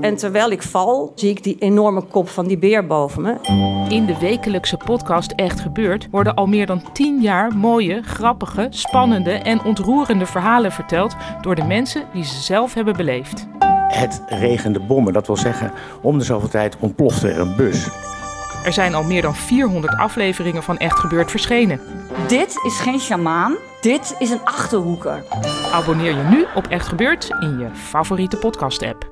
En terwijl ik val, zie ik die enorme kop van die beer boven me. In de wekelijkse podcast Echt Gebeurd worden al meer dan 10 jaar mooie, grappige, spannende en ontroerende verhalen verteld door de mensen die ze zelf hebben beleefd. Het regende bommen, dat wil zeggen, om de zoveel tijd ontplofte er een bus. Er zijn al meer dan 400 afleveringen van Echt Gebeurd verschenen. Dit is geen sjamaan, dit is een Achterhoeker. Abonneer je nu op Echt Gebeurd in je favoriete podcast-app.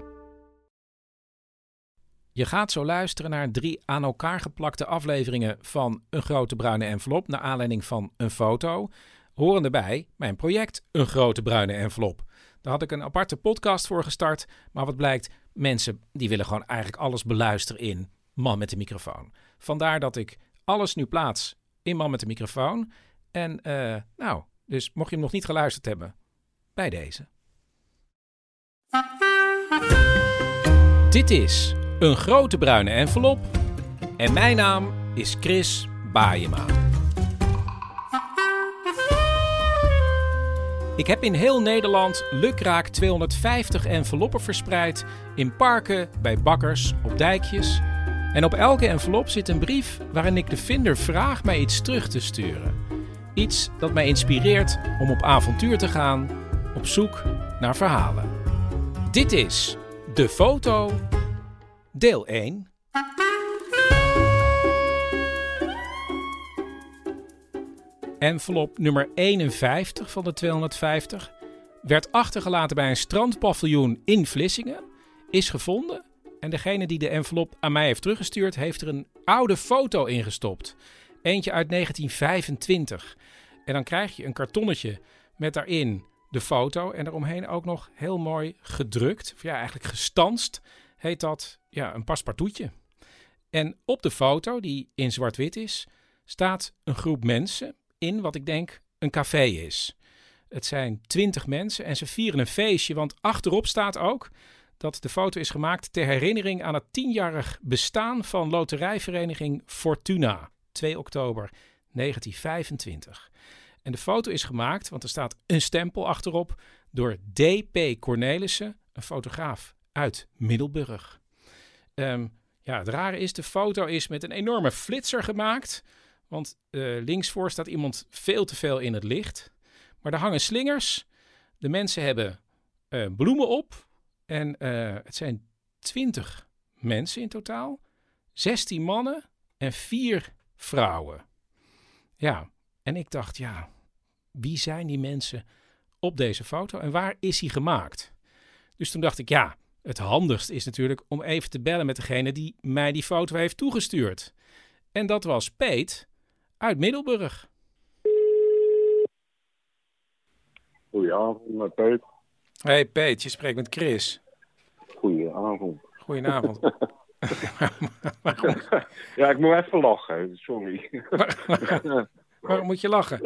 Je gaat zo luisteren naar 3 aan elkaar geplakte afleveringen van Een Grote Bruine Envelop naar aanleiding van een foto, horende bij mijn project Een Grote Bruine Envelop. Daar had ik een aparte podcast voor gestart, maar wat blijkt, mensen die willen gewoon eigenlijk alles beluisteren in Man met de microfoon. Vandaar dat ik alles nu plaats in Man met de microfoon. En dus mocht je hem nog niet geluisterd hebben, bij deze. Dit is Een Grote Bruine Envelop en mijn naam is Chris Bajema. Ik heb in heel Nederland lukraak 250 enveloppen verspreid in parken, bij bakkers, op dijkjes. En op elke envelop zit een brief waarin ik de vinder vraag mij iets terug te sturen. Iets dat mij inspireert om op avontuur te gaan, op zoek naar verhalen. Dit is de foto, deel 1. Envelop nummer 51 van de 250 werd achtergelaten bij een strandpaviljoen in Vlissingen, is gevonden. En degene die de envelop aan mij heeft teruggestuurd, heeft er een oude foto in gestopt. Eentje uit 1925. En dan krijg je een kartonnetje met daarin de foto. En daaromheen ook nog heel mooi gedrukt. Of ja, eigenlijk gestanst heet dat. Ja, een paspartoutje. En op de foto, die in zwart-wit is, staat een groep mensen in wat ik denk een café is. Het zijn 20 mensen en ze vieren een feestje. Want achterop staat ook dat de foto is gemaakt ter herinnering aan het 10-jarig bestaan van Loterijvereniging Fortuna. 2 oktober 1925. En de foto is gemaakt, want er staat een stempel achterop, door D.P. Cornelissen, een fotograaf uit Middelburg. Het rare is, de foto is met een enorme flitser gemaakt. Want linksvoor staat iemand veel te veel in het licht. Maar er hangen slingers. De mensen hebben bloemen op. En het zijn 20 mensen in totaal, 16 mannen en 4 vrouwen. Ja, en ik dacht, ja, wie zijn die mensen op deze foto en waar is hij gemaakt? Dus toen dacht ik, ja, het handigst is natuurlijk om even te bellen met degene die mij die foto heeft toegestuurd. En dat was Peet uit Middelburg. Goedenavond, Peet. Hey Peet, je spreekt met Chris. Goedenavond. Goedenavond. Ja, ik moet even lachen, sorry. Waarom moet je lachen?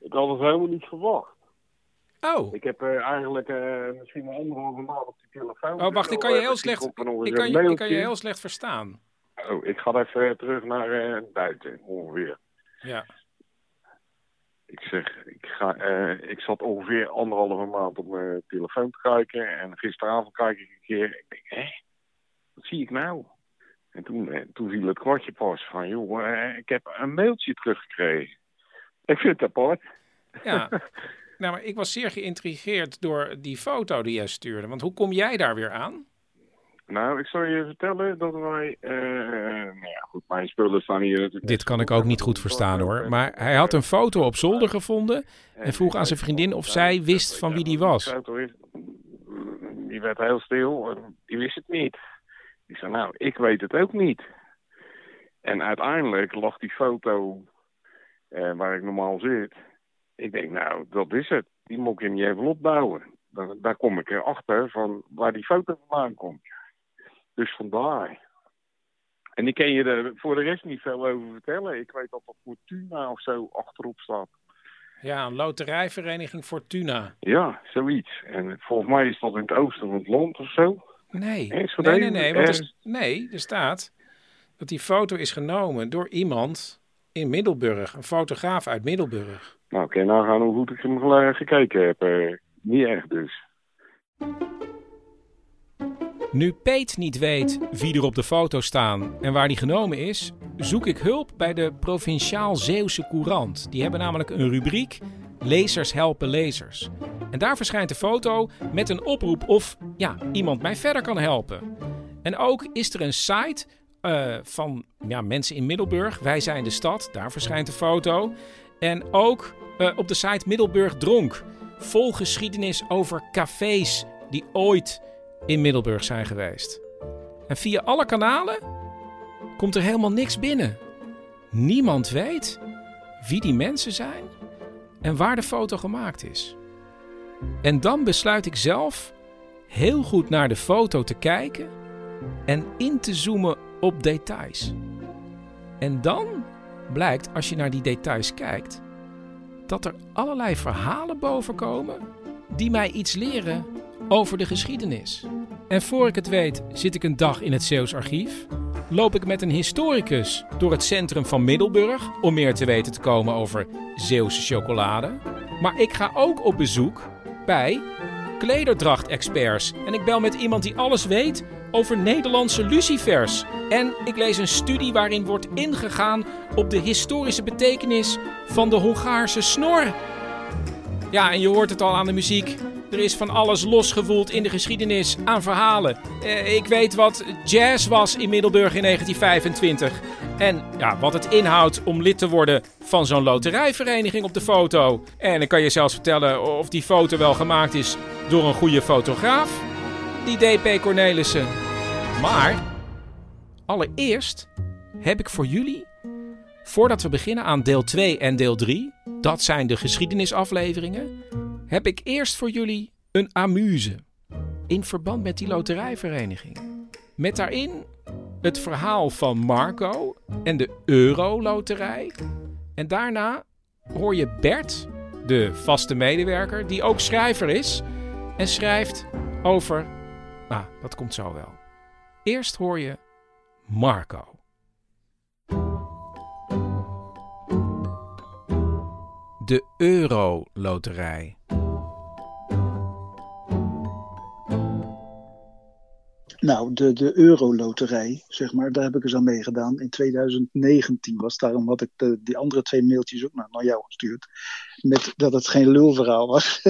Ik had het helemaal niet verwacht. Oh. Ik heb eigenlijk misschien een anderhalve maand op de telefoon. Oh, wacht, ik kan je heel slecht, verstaan. Oh, ik ga even terug naar buiten, ongeveer. Ja. Ik zeg, ik zat ongeveer anderhalve maand op mijn telefoon te kijken. En gisteravond kijk ik een keer. Ik denk, wat zie ik nou? En toen viel het kwartje pas van, joh, ik heb een mailtje teruggekregen. Ik vind het apart. Ja, nou, maar ik was zeer geïntrigeerd door die foto die jij stuurde. Want hoe kom jij daar weer aan? Nou, ik zal je vertellen dat wij... mijn spullen staan hier natuurlijk. Dit kan ik ook niet goed verstaan hoor. Maar hij had een foto op zolder gevonden en vroeg aan zijn vriendin of zij wist van wie die was. Die werd heel stil. Die wist het niet. Die zei, nou, ik weet het ook niet. En uiteindelijk lag die foto waar ik normaal zit. Ik denk, nou, dat is het. Die moet ik in je even opbouwen. Daar kom ik erachter van waar die foto vandaan komt. Dus vandaar. En ik kan je er voor de rest niet veel over vertellen. Ik weet dat op Fortuna of zo achterop staat. Ja, een Loterijvereniging Fortuna. Ja, zoiets. En volgens mij is dat in het oosten van het land of zo. Nee. Er staat dat die foto is genomen door iemand in Middelburg. Een fotograaf uit Middelburg. Nou, oké, nou gaan hoe goed ik hem gekeken heb. Niet echt dus. Nu Peet niet weet wie er op de foto staan en waar die genomen is, zoek ik hulp bij de Provinciaal Zeeuwse Courant. Die hebben namelijk een rubriek Lezers helpen lezers. En daar verschijnt de foto met een oproep of iemand mij verder kan helpen. En ook is er een site van mensen in Middelburg. Wij zijn de stad, daar verschijnt de foto. En ook op de site Middelburg Dronk. Vol geschiedenis over cafés die ooit in Middelburg zijn geweest. En via alle kanalen komt er helemaal niks binnen. Niemand weet wie die mensen zijn en waar de foto gemaakt is. En dan besluit ik zelf heel goed naar de foto te kijken en in te zoomen op details. En dan blijkt, als je naar die details kijkt, dat er allerlei verhalen bovenkomen die mij iets leren over de geschiedenis. En voor ik het weet zit ik een dag in het Zeeuws archief, loop ik met een historicus door het centrum van Middelburg om meer te weten te komen over Zeeuwse chocolade. Maar ik ga ook op bezoek bij klederdrachtexperts en ik bel met iemand die alles weet over Nederlandse lucifers. En ik lees een studie waarin wordt ingegaan op de historische betekenis van de Hongaarse snor. Ja, en je hoort het al aan de muziek. Er is van alles losgewoeld in de geschiedenis aan verhalen. Ik weet wat jazz was in Middelburg in 1925. En wat het inhoudt om lid te worden van zo'n loterijvereniging op de foto. En ik kan je zelfs vertellen of die foto wel gemaakt is door een goede fotograaf. Die D.P. Cornelissen. Maar allereerst heb ik voor jullie, voordat we beginnen aan deel 2 en deel 3... dat zijn de geschiedenisafleveringen, heb ik eerst voor jullie een amuse in verband met die loterijvereniging. Met daarin het verhaal van Marco en de Euroloterij. En daarna hoor je Bert, de vaste medewerker, die ook schrijver is en schrijft over... dat komt zo wel. Eerst hoor je Marco. De Euroloterij. Nou, de Euroloterij, zeg maar, daar heb ik eens aan meegedaan. In 2019 was, daarom had ik die andere twee mailtjes ook naar jou gestuurd. Met dat het geen lulverhaal was.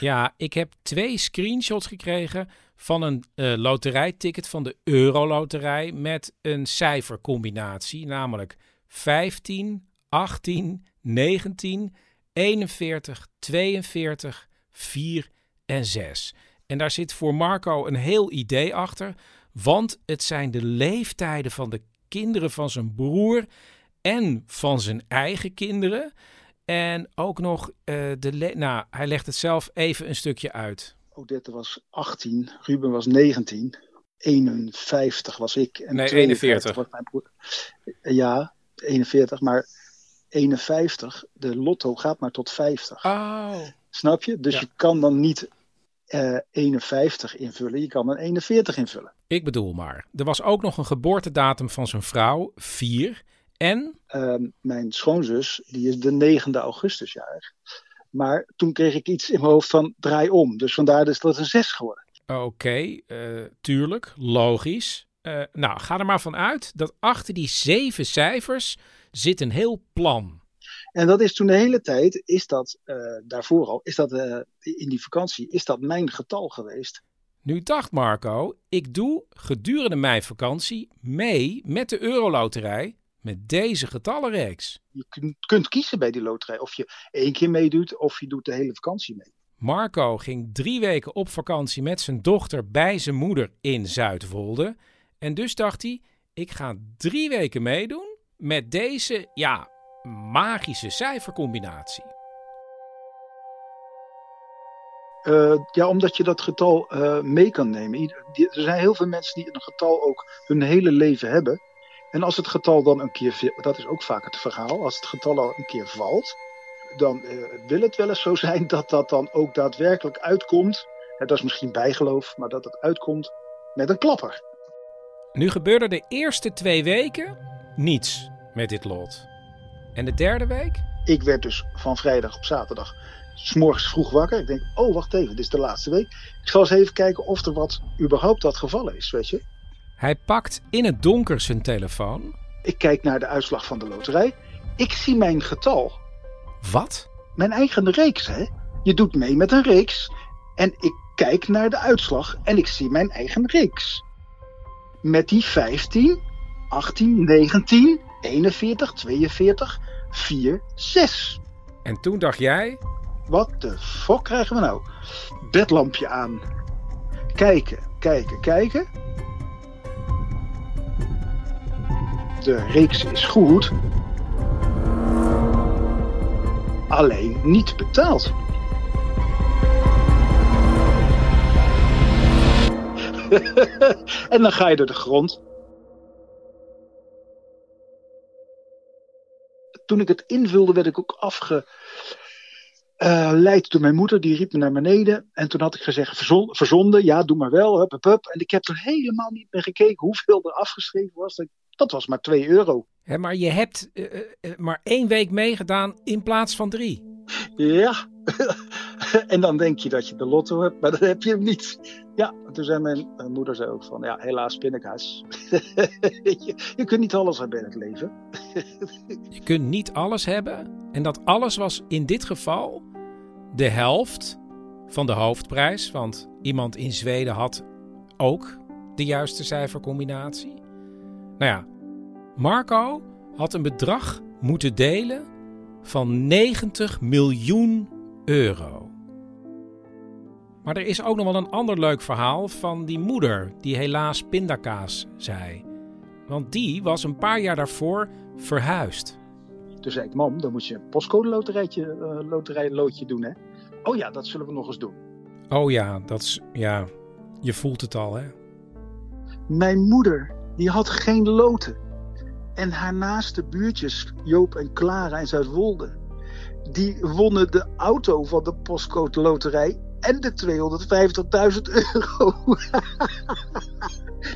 Ja, ik heb 2 screenshots gekregen van een loterijticket van de Euroloterij met een cijfercombinatie. Namelijk 15, 18, 19, 41, 42, 4 en 6. En daar zit voor Marco een heel idee achter, want het zijn de leeftijden van de kinderen van zijn broer en van zijn eigen kinderen. En ook nog, hij legt het zelf even een stukje uit. Odette was 18, Ruben was 19, 51 was ik. En 41 was mijn broer. Ja, 41, maar 51, de lotto gaat maar tot 50. Oh. Snap je? Dus je kan dan niet 51 invullen, je kan dan 41 invullen. Ik bedoel maar, er was ook nog een geboortedatum van zijn vrouw, 4, en? Mijn schoonzus, die is de 9e augustus jarig. Maar toen kreeg ik iets in mijn hoofd van draai om. Dus vandaar dat het een 6 geworden. Oké, tuurlijk, logisch. Ga er maar vanuit dat achter die 7 cijfers zit een heel plan. En dat is toen de hele tijd, in die vakantie, is dat mijn getal geweest. Nu dacht Marco, ik doe gedurende mijn vakantie mee met de Euroloterij met deze getallenreeks. Je kunt kiezen bij die loterij of je 1 keer meedoet of je doet de hele vakantie mee. Marco ging 3 weken op vakantie met zijn dochter bij zijn moeder in Zuidwolde. En dus dacht hij, ik ga 3 weken meedoen met deze, magische cijfercombinatie. Ja, omdat je dat getal mee kan nemen. Er zijn heel veel mensen die een getal ook hun hele leven hebben. En als het getal dan een keer, dat is ook vaak het verhaal, als het getal al een keer valt, dan wil het wel eens zo zijn dat dat dan ook daadwerkelijk uitkomt. Dat is misschien bijgeloof, maar dat het uitkomt met een klapper. Nu gebeurde de eerste 2 weken niets met dit lot. En de 3e week? Ik werd dus van vrijdag op zaterdag 's morgens vroeg wakker. Ik denk, oh wacht even, dit is de laatste week. Ik zal eens even kijken of er wat überhaupt dat gevallen is, weet je. Hij pakt in het donker zijn telefoon. Ik kijk naar de uitslag van de loterij. Ik zie mijn getal. Wat? Mijn eigen reeks, hè. Je doet mee met een reeks. En ik kijk naar de uitslag en ik zie mijn eigen reeks. Met die 15, 18, 19, 41, 42, 4, 6. En toen dacht jij... Wat de fuck krijgen we nou? Bedlampje aan. Kijken, kijken, kijken. De reeks is goed. Alleen niet betaald. En dan ga je door de grond. Toen ik het invulde, werd ik ook afgeleid door mijn moeder. Die riep me naar beneden. En toen had ik gezegd, verzonden, ja, doe maar wel. Hup, hup, hup. En ik heb er helemaal niet meer gekeken hoeveel er afgeschreven was. Dat was maar €2. Hè, maar je hebt maar 1 week meegedaan in plaats van 3. Ja, en dan denk je dat je de lotto hebt, maar dan heb je hem niet. Ja, toen zei mijn moeder zei ook van, ja, helaas pindakaas. Je kunt niet alles hebben in het leven. Je kunt niet alles hebben. En dat alles was in dit geval de helft van de hoofdprijs. Want iemand in Zweden had ook de juiste cijfercombinatie. Nou ja, Marco had een bedrag moeten delen van €90 miljoen. Maar er is ook nog wel een ander leuk verhaal van die moeder die helaas pindakaas zei. Want die was een paar jaar daarvoor verhuisd. Toen zei ik, mam, dan moet je een postcode loterijloodje doen, hè? Oh ja, dat zullen we nog eens doen. Oh ja, dat is, ja, je voelt het al, hè? Mijn moeder, die had geen loten. En haar naaste buurtjes, Joop en Clara in Zuidwolde, die wonnen de auto van de postcode loterij en de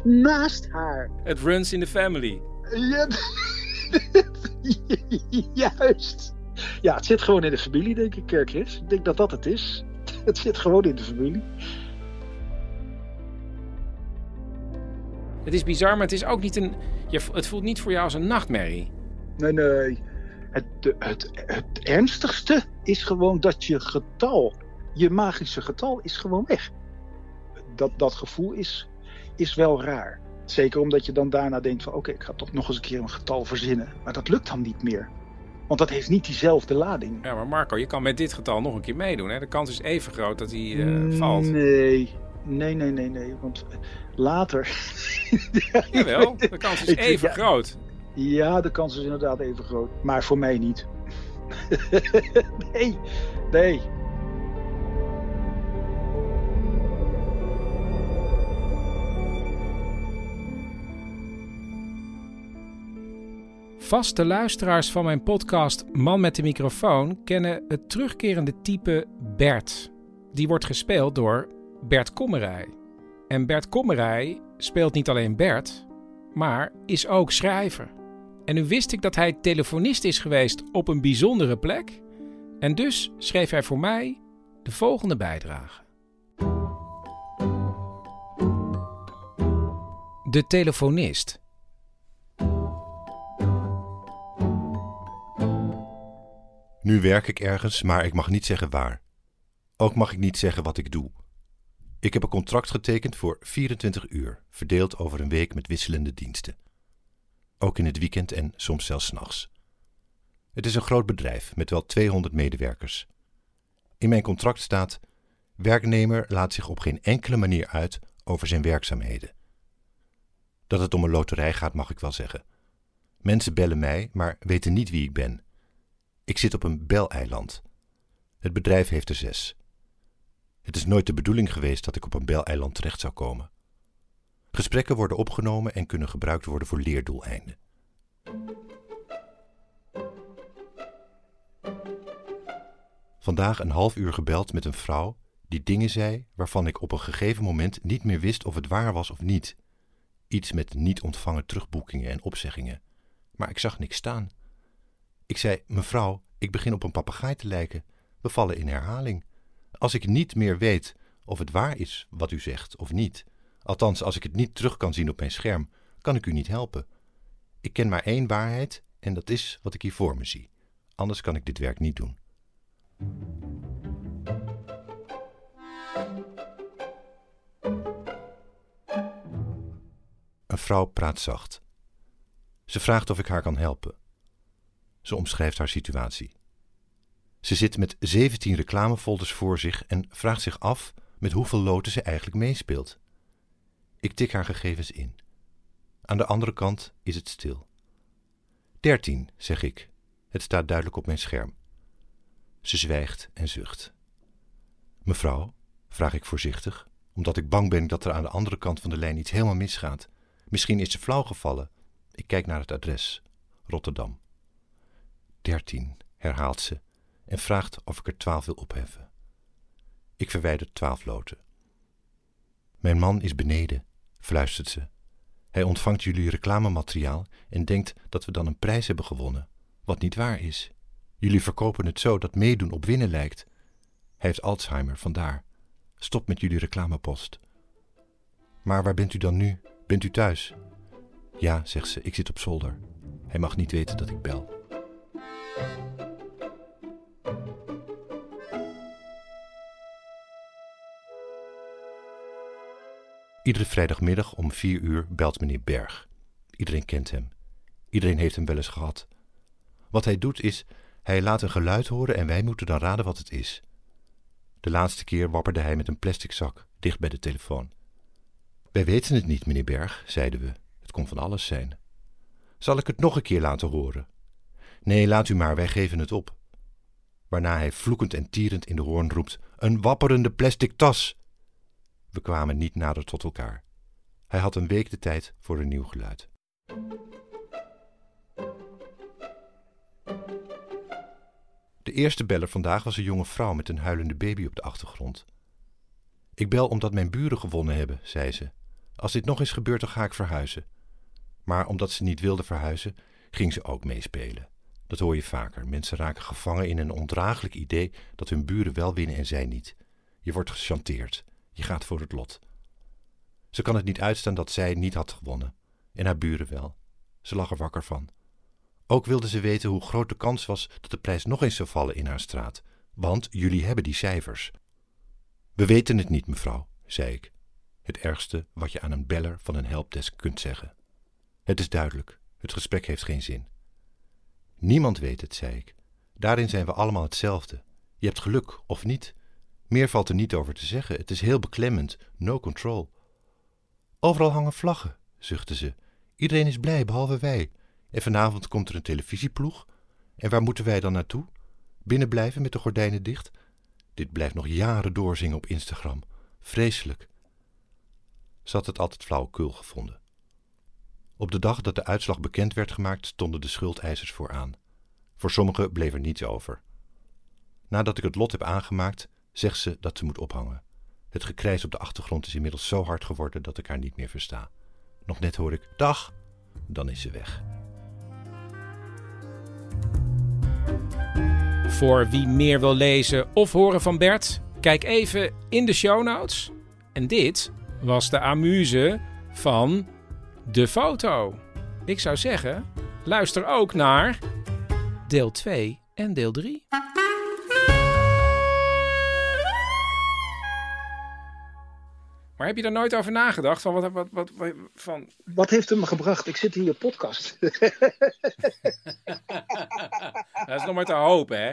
€250.000. Naast haar. Het runs in the family. Ja, juist. Ja, het zit gewoon in de familie, denk ik, Chris. Ik denk dat dat het is. Het zit gewoon in de familie. Het is bizar, maar het is ook niet een... Het voelt niet voor jou als een nachtmerrie. Nee. Het ernstigste is gewoon dat je getal, je magische getal, is gewoon weg. Dat gevoel is wel raar. Zeker omdat je dan daarna denkt van oké, ik ga toch nog eens een keer een getal verzinnen. Maar dat lukt dan niet meer. Want dat heeft niet diezelfde lading. Ja, maar Marco, je kan met dit getal nog een keer meedoen, hè? De kans is even groot dat hij valt. Nee. Want later... Jawel, de kans is even groot. Ja, de kans is inderdaad even groot. Maar voor mij niet. Nee. Vaste luisteraars van mijn podcast Man met de microfoon kennen het terugkerende type Bert. Die wordt gespeeld door Bert Kommerij. En Bert Kommerij speelt niet alleen Bert, maar is ook schrijver. En nu wist ik dat hij telefonist is geweest op een bijzondere plek. En dus schreef hij voor mij de volgende bijdrage. De telefonist. Nu werk ik ergens, maar ik mag niet zeggen waar. Ook mag ik niet zeggen wat ik doe. Ik heb een contract getekend voor 24 uur, verdeeld over een week met wisselende diensten. Ook in het weekend en soms zelfs 's nachts. Het is een groot bedrijf met wel 200 medewerkers. In mijn contract staat: werknemer laat zich op geen enkele manier uit over zijn werkzaamheden. Dat het om een loterij gaat mag ik wel zeggen. Mensen bellen mij, maar weten niet wie ik ben. Ik zit op een beleiland. Het bedrijf heeft er 6. Het is nooit de bedoeling geweest dat ik op een bel-eiland terecht zou komen. Gesprekken worden opgenomen en kunnen gebruikt worden voor leerdoeleinden. Vandaag een half uur gebeld met een vrouw die dingen zei waarvan ik op een gegeven moment niet meer wist of het waar was of niet. Iets met niet ontvangen terugboekingen en opzeggingen. Maar ik zag niks staan. Ik zei, mevrouw, ik begin op een papegaai te lijken. We vallen in herhaling. Als ik niet meer weet of het waar is wat u zegt of niet, althans als ik het niet terug kan zien op mijn scherm, kan ik u niet helpen. Ik ken maar één waarheid en dat is wat ik hier voor me zie. Anders kan ik dit werk niet doen. Een vrouw praat zacht. Ze vraagt of ik haar kan helpen. Ze omschrijft haar situatie. Ze zit met 17 reclamefolders voor zich en vraagt zich af met hoeveel loten ze eigenlijk meespeelt. Ik tik haar gegevens in. Aan de andere kant is het stil. 13, zeg ik. Het staat duidelijk op mijn scherm. Ze zwijgt en zucht. Mevrouw, vraag ik voorzichtig, omdat ik bang ben dat er aan de andere kant van de lijn iets helemaal misgaat. Misschien is ze flauw gevallen. Ik kijk naar het adres. Rotterdam. 13, herhaalt ze en vraagt of ik er 12 wil opheffen. Ik verwijder 12 loten. Mijn man is beneden, fluistert ze. Hij ontvangt jullie reclamemateriaal en denkt dat we dan een prijs hebben gewonnen, wat niet waar is. Jullie verkopen het zo dat meedoen op winnen lijkt. Hij heeft Alzheimer, vandaar. Stop met jullie reclamepost. Maar waar bent u dan nu? Bent u thuis? Ja, zegt ze, ik zit op zolder. Hij mag niet weten dat ik bel. Iedere vrijdagmiddag om 4 uur belt meneer Berg. Iedereen kent hem. Iedereen heeft hem wel eens gehad. Wat hij doet is, hij laat een geluid horen en wij moeten dan raden wat het is. De laatste keer wapperde hij met een plastic zak, dicht bij de telefoon. Wij weten het niet, meneer Berg, zeiden we. Het kon van alles zijn. Zal ik het nog een keer laten horen? Nee, laat u maar, wij geven het op. Waarna hij vloekend en tierend in de hoorn roept, een wapperende plastic tas! We kwamen niet nader tot elkaar. Hij had een week de tijd voor een nieuw geluid. De eerste beller vandaag was een jonge vrouw met een huilende baby op de achtergrond. Ik bel omdat mijn buren gewonnen hebben, zei ze. Als dit nog eens gebeurt, dan ga ik verhuizen. Maar omdat ze niet wilde verhuizen, ging ze ook meespelen. Dat hoor je vaker. Mensen raken gevangen in een ondraaglijk idee dat hun buren wel winnen en zij niet. Je wordt gechanteerd. Je gaat voor het lot. Ze kan het niet uitstaan dat zij niet had gewonnen. En haar buren wel. Ze lag er wakker van. Ook wilde ze weten hoe groot de kans was dat de prijs nog eens zou vallen in haar straat. Want jullie hebben die cijfers. We weten het niet, mevrouw, zei ik. Het ergste wat je aan een beller van een helpdesk kunt zeggen. Het is duidelijk. Het gesprek heeft geen zin. Niemand weet het, zei ik. Daarin zijn we allemaal hetzelfde. Je hebt geluk, of niet. Meer valt er niet over te zeggen. Het is heel beklemmend. No control. Overal hangen vlaggen, zuchtte ze. Iedereen is blij, behalve wij. En vanavond komt er een televisieploeg. En waar moeten wij dan naartoe? Binnen blijven met de gordijnen dicht? Dit blijft nog jaren doorzingen op Instagram. Vreselijk. Ze had het altijd flauwekul gevonden. Op de dag dat de uitslag bekend werd gemaakt, stonden de schuldeisers vooraan. Voor sommigen bleef er niets over. Nadat ik het lot heb aangemaakt, zegt ze dat ze moet ophangen. Het gekrijs op de achtergrond is inmiddels zo hard geworden dat ik haar niet meer versta. Nog net hoor ik, dag, dan is ze weg. Voor wie meer wil lezen of horen van Bert, kijk even in de show notes. En dit was de amuse van de foto. Ik zou zeggen, luister ook naar deel 2 en deel 3. Maar heb je daar nooit over nagedacht? Van wat heeft hem gebracht? Ik zit in je podcast. Dat is nog maar te hopen, hè?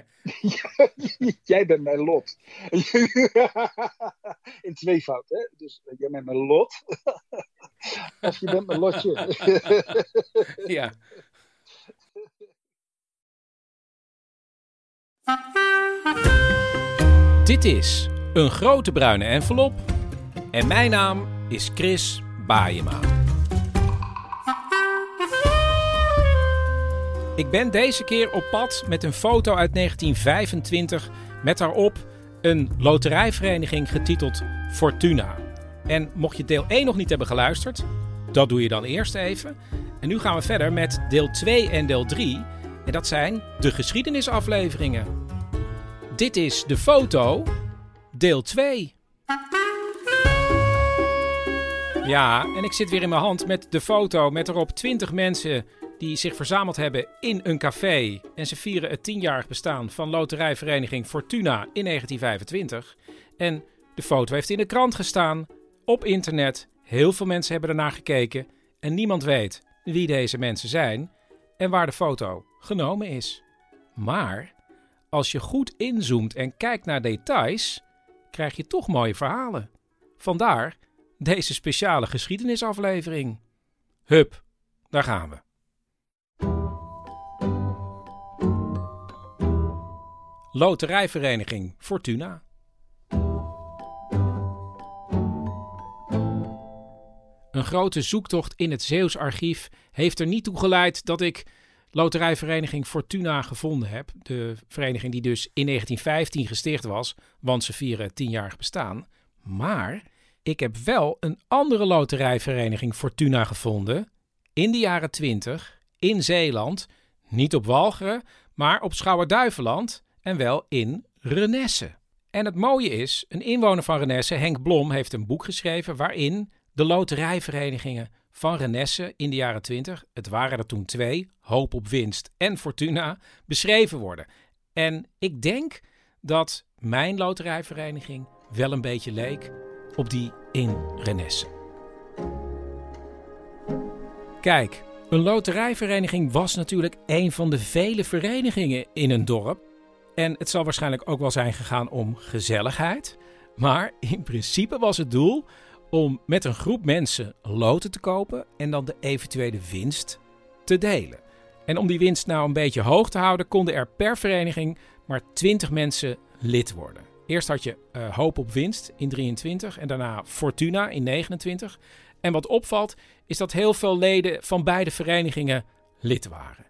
Jij bent mijn lot. In tweevoud, hè? Dus jij bent mijn lot. Of je bent mijn lotje. Ja. Dit is... Een grote bruine envelop. En mijn naam is Chris Bajema. Ik ben deze keer op pad met een foto uit 1925 met daarop een loterijvereniging getiteld Fortuna. En mocht je deel 1 nog niet hebben geluisterd, dat doe je dan eerst even. En nu gaan we verder met deel 2 en deel 3. En dat zijn de geschiedenisafleveringen. Dit is de foto, deel 2. Ja, en ik zit weer in mijn hand met de foto met erop 20 mensen die zich verzameld hebben in een café. En ze vieren het 10-jarig bestaan van loterijvereniging Fortuna in 1925. En de foto heeft in de krant gestaan, op internet. Heel veel mensen hebben ernaar gekeken en niemand weet wie deze mensen zijn en waar de foto genomen is. Maar als je goed inzoomt en kijkt naar details, krijg je toch mooie verhalen. Vandaar deze speciale geschiedenisaflevering. Hup, daar gaan we. Loterijvereniging Fortuna. Een grote zoektocht in het Zeeuws archief heeft er niet toe geleid dat ik Loterijvereniging Fortuna gevonden heb. De vereniging die dus in 1915 gesticht was, want ze vieren het 10-jarig bestaan. Maar ik heb wel een andere loterijvereniging Fortuna gevonden in de jaren 20 in Zeeland. Niet op Walcheren, maar op Schouwen-Duiveland en wel in Renesse. En het mooie is, een inwoner van Renesse, Henk Blom, heeft een boek geschreven waarin de loterijverenigingen van Renesse in de jaren 20, het waren er toen 2, Hoop op Winst en Fortuna, beschreven worden. En ik denk dat mijn loterijvereniging wel een beetje leek op die in Renesse. Kijk, een loterijvereniging was natuurlijk een van de vele verenigingen in een dorp. En het zal waarschijnlijk ook wel zijn gegaan om gezelligheid. Maar in principe was het doel om met een groep mensen loten te kopen en dan de eventuele winst te delen. En om die winst nou een beetje hoog te houden, konden er per vereniging maar 20 mensen lid worden. Eerst had je Hoop op Winst in 23 en daarna Fortuna in 29. En wat opvalt is dat heel veel leden van beide verenigingen lid waren.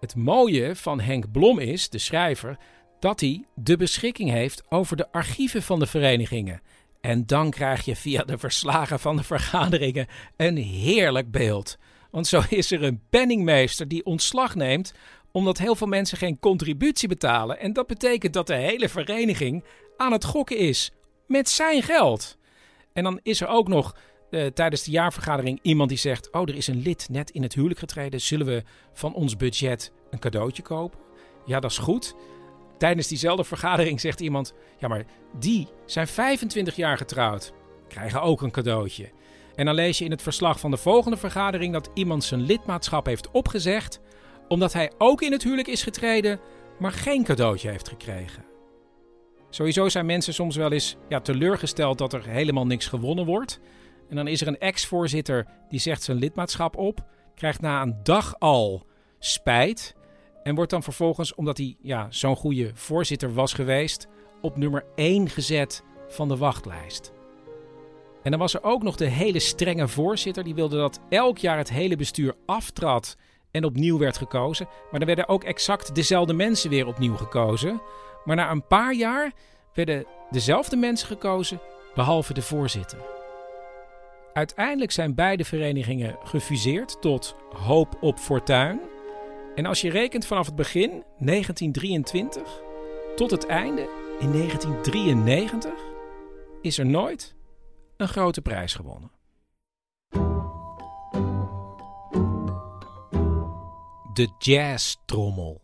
Het mooie van Henk Blom is, de schrijver, dat hij de beschikking heeft over de archieven van de verenigingen. En dan krijg je via de verslagen van de vergaderingen een heerlijk beeld. Want zo is er een penningmeester die ontslag neemt omdat heel veel mensen geen contributie betalen. En dat betekent dat de hele vereniging aan het gokken is met zijn geld. En dan is er ook nog tijdens de jaarvergadering iemand die zegt: oh, er is een lid net in het huwelijk getreden. Zullen we van ons budget een cadeautje kopen? Ja, dat is goed. Tijdens diezelfde vergadering zegt iemand: ja, maar die zijn 25 jaar getrouwd. Krijgen ook een cadeautje. En dan lees je in het verslag van de volgende vergadering dat iemand zijn lidmaatschap heeft opgezegd omdat hij ook in het huwelijk is getreden, maar geen cadeautje heeft gekregen. Sowieso zijn mensen soms wel eens teleurgesteld dat er helemaal niks gewonnen wordt. En dan is er een ex-voorzitter die zegt zijn lidmaatschap op, krijgt na een dag al spijt en wordt dan vervolgens, omdat hij zo'n goede voorzitter was geweest, op nummer 1 gezet van de wachtlijst. En dan was er ook nog de hele strenge voorzitter. Die wilde dat elk jaar het hele bestuur aftrad en opnieuw werd gekozen. Maar dan werden ook exact dezelfde mensen weer opnieuw gekozen. Maar na een paar jaar werden dezelfde mensen gekozen, behalve de voorzitter. Uiteindelijk zijn beide verenigingen gefuseerd tot Hoop op Fortuin. En als je rekent vanaf het begin, 1923, tot het einde in 1993, is er nooit een grote prijs gewonnen. De jazztrommel.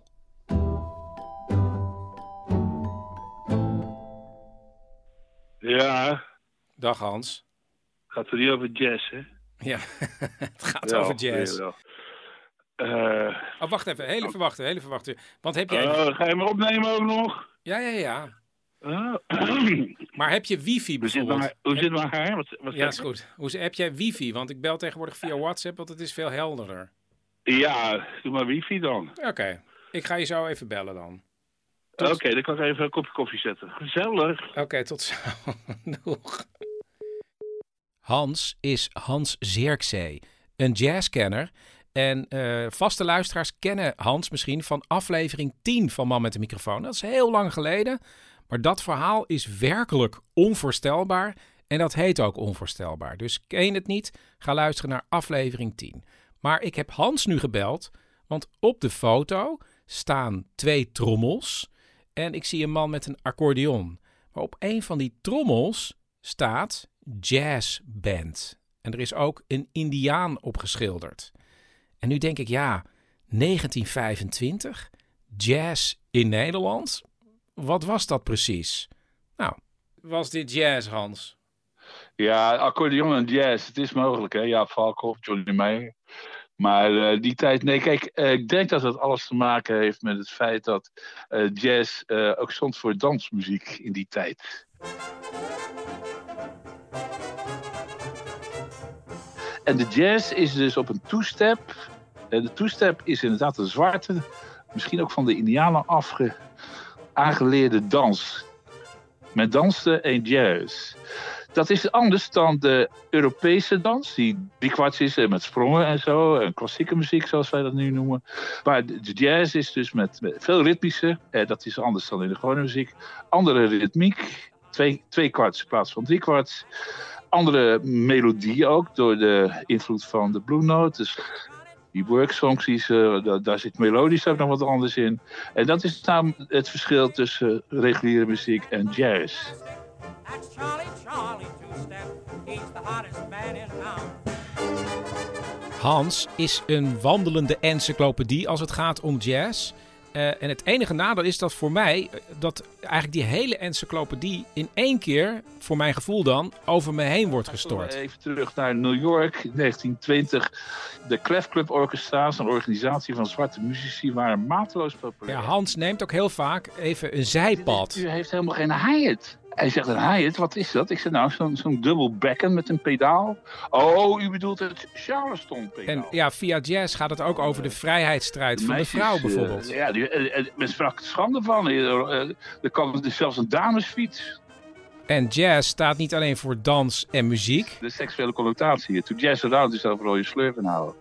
Ja. Dag Hans. Gaat het niet over jazz, hè? Ja, het gaat over jazz. Ja. Oh, wacht even. Heel even wachten. Want heb jij... ga je me opnemen ook nog? Ja. Maar heb je wifi bijvoorbeeld? Hoe zit het maar? Ja, dat is goed. Heb jij wifi? Want ik bel tegenwoordig via WhatsApp, want het is veel helderder. Ja, doe maar wifi dan. Oké. Ik ga je zo even bellen dan. Tot... Oké, dan kan ik even een kopje koffie zetten. Gezellig. Oké, tot zo. Doeg. Hans is Hans Zirkzee, een jazzkenner. En vaste luisteraars kennen Hans misschien van aflevering 10 van Man met de microfoon. Dat is heel lang geleden. Maar dat verhaal is werkelijk onvoorstelbaar. En dat heet ook onvoorstelbaar. Dus ken je het niet? Ga luisteren naar aflevering 10. Maar ik heb Hans nu gebeld, want op de foto staan 2 trommels. En ik zie een man met een accordeon. Maar op een van die trommels staat jazzband. En er is ook een Indiaan op geschilderd. En nu denk ik, ja, 1925, jazz in Nederland. Wat was dat precies? Nou, was dit jazz, Hans? Ja, accordeon en jazz, het is mogelijk, hè? Ja, Falco, Johnny Meyer. Maar die tijd, nee, kijk, ik denk dat dat alles te maken heeft met het feit dat jazz ook stond voor dansmuziek in die tijd. En de jazz is dus op een two-step. De two-step is inderdaad een zwarte, misschien ook van de Indianen aangeleerde dans. Men danste en jazz. Dat is anders dan de Europese dans, die driekwarts is met sprongen en zo. En klassieke muziek, zoals wij dat nu noemen. Maar de jazz is dus met veel ritmische. Dat is anders dan in de gewone muziek. Andere ritmiek, twee kwarts in plaats van driekwarts. Andere melodie ook, door de invloed van de Blue Note. Dus die worksongs, daar zit melodisch ook nog wat anders in. En dat is nou het verschil tussen reguliere muziek en jazz. Hans is een wandelende encyclopedie als het gaat om jazz. En het enige nadeel is dat voor mij, dat eigenlijk die hele encyclopedie in één keer, voor mijn gevoel dan, over me heen wordt gestort. Even terug naar New York, 1920. De Clef Club Orchestra's, een organisatie van zwarte muzici, waren mateloos populair. Ja, Hans neemt ook heel vaak even een zijpad. U heeft helemaal geen hi-hat. Hij zegt, een hi-hat, wat is dat? Ik zeg, nou, zo'n dubbel bekken met een pedaal. Oh, u bedoelt het Charleston-pedaal. En ja, via jazz gaat het ook over de vrijheidsstrijd van de vrouw bijvoorbeeld. Ja, men sprak schande van. Er kwam zelfs een damesfiets. En jazz staat niet alleen voor dans en muziek. De seksuele connotatie. Toen jazz around is, overal je slurf in houden.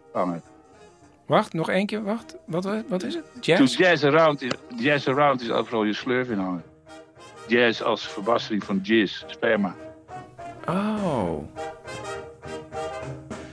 Wacht, nog één keer, wacht. Wat is het? Jazz? Toen jazz around is, overal je slurf in houden. Jazz als verbastering van jizz, sperma. Oh.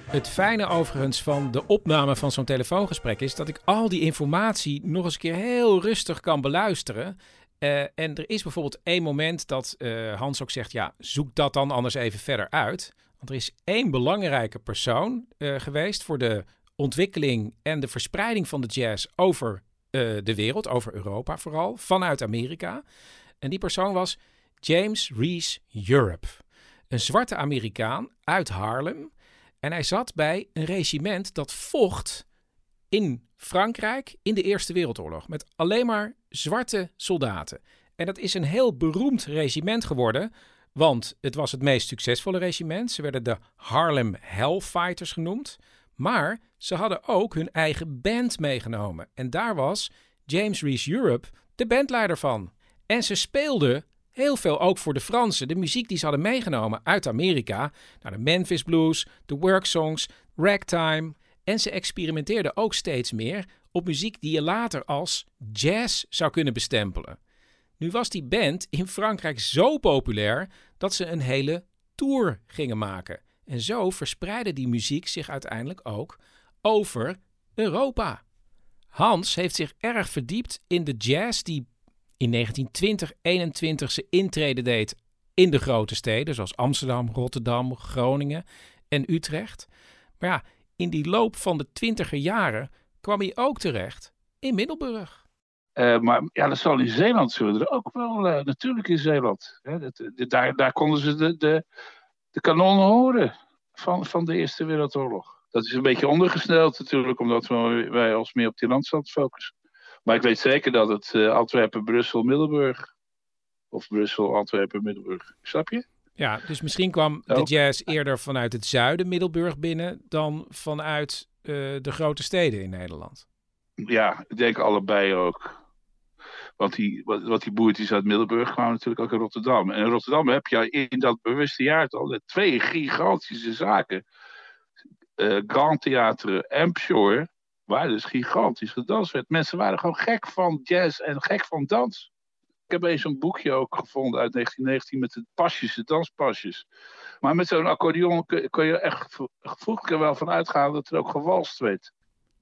Het fijne overigens van de opname van zo'n telefoongesprek is dat ik al die informatie nog eens een keer heel rustig kan beluisteren. En er is bijvoorbeeld één moment dat Hans ook zegt, ja, zoek dat dan anders even verder uit. Want er is één belangrijke persoon geweest voor de ontwikkeling en de verspreiding van de jazz over de wereld, over Europa vooral, vanuit Amerika. En die persoon was James Reese Europe, een zwarte Amerikaan uit Haarlem. En hij zat bij een regiment dat vocht in Frankrijk in de Eerste Wereldoorlog met alleen maar zwarte soldaten. En dat is een heel beroemd regiment geworden, want het was het meest succesvolle regiment. Ze werden de Harlem Hellfighters genoemd, maar ze hadden ook hun eigen band meegenomen. En daar was James Reese Europe de bandleider van. En ze speelden heel veel ook voor de Fransen. De muziek die ze hadden meegenomen uit Amerika. Nou, de Memphis Blues, de worksongs, ragtime. En ze experimenteerden ook steeds meer op muziek die je later als jazz zou kunnen bestempelen. Nu was die band in Frankrijk zo populair dat ze een hele tour gingen maken. En zo verspreidde die muziek zich uiteindelijk ook over Europa. Hans heeft zich erg verdiept in de jazz die in 1920-21 zijn intrede deed in de grote steden, zoals Amsterdam, Rotterdam, Groningen en Utrecht. Maar ja, in die loop van de 20er jaren kwam hij ook terecht in Middelburg. Maar ja, dat zal in Zeeland zullen er ook wel, natuurlijk in Zeeland. Hè, daar konden ze de kanonnen horen van de Eerste Wereldoorlog. Dat is een beetje ondergesneld natuurlijk, omdat wij ons meer op die landstand focussen. Maar ik weet zeker dat het Antwerpen, Brussel, Middelburg. Of Brussel, Antwerpen, Middelburg. Snap je? Ja, dus misschien kwam de jazz eerder vanuit het zuiden Middelburg binnen dan vanuit de grote steden in Nederland. Ja, ik denk allebei ook. Want die boertjes uit Middelburg kwamen natuurlijk ook in Rotterdam. En in Rotterdam heb je in dat bewuste jaartal twee gigantische zaken. Grand Theater en Pshore, waar dus gigantisch gedanst werd. Mensen waren gewoon gek van jazz en gek van dans. Ik heb eens een boekje ook gevonden uit 1919 met de pasjes, de danspasjes. Maar met zo'n accordeon kon je echt vroeger wel van uitgaan dat er ook gewalst werd.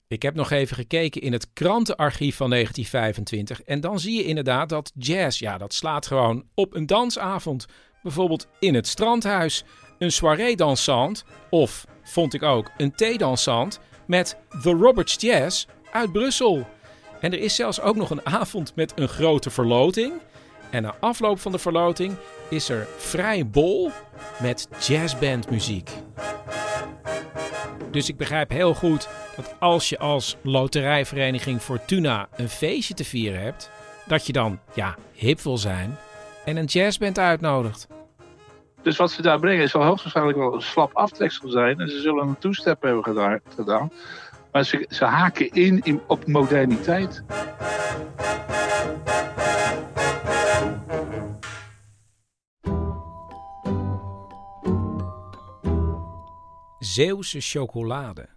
Ik heb nog even gekeken in het krantenarchief van 1925. En dan zie je inderdaad dat jazz, ja, dat slaat gewoon op een dansavond. Bijvoorbeeld in het strandhuis. Een soirée dansant, of, vond ik ook, een theedansant met The Roberts Jazz uit Brussel. En er is zelfs ook nog een avond met een grote verloting. En na afloop van de verloting is er vrij bol met jazzbandmuziek. Dus ik begrijp heel goed dat als je als loterijvereniging Fortuna een feestje te vieren hebt, dat je dan, ja, hip wil zijn en een jazzband uitnodigt. Dus wat ze daar brengen zal hoogstwaarschijnlijk wel een slap aftreksel zijn. En ze zullen een two-step hebben gedaan. Maar ze haken in op moderniteit. Zeeuwse chocolade.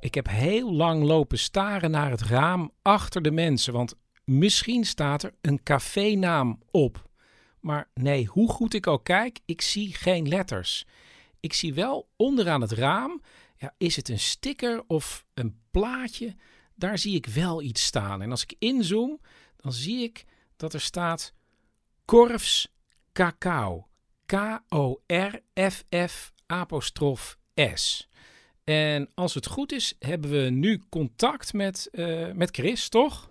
Ik heb heel lang lopen staren naar het raam achter de mensen, want misschien staat er een cafénaam op. Maar nee, hoe goed ik ook kijk, ik zie geen letters. Ik zie wel onderaan het raam, ja, is het een sticker of een plaatje? Daar zie ik wel iets staan. En als ik inzoom, dan zie ik dat er staat Korff's Cacao. K-O-R-F-F-S. En als het goed is, hebben we nu contact met Chris, toch?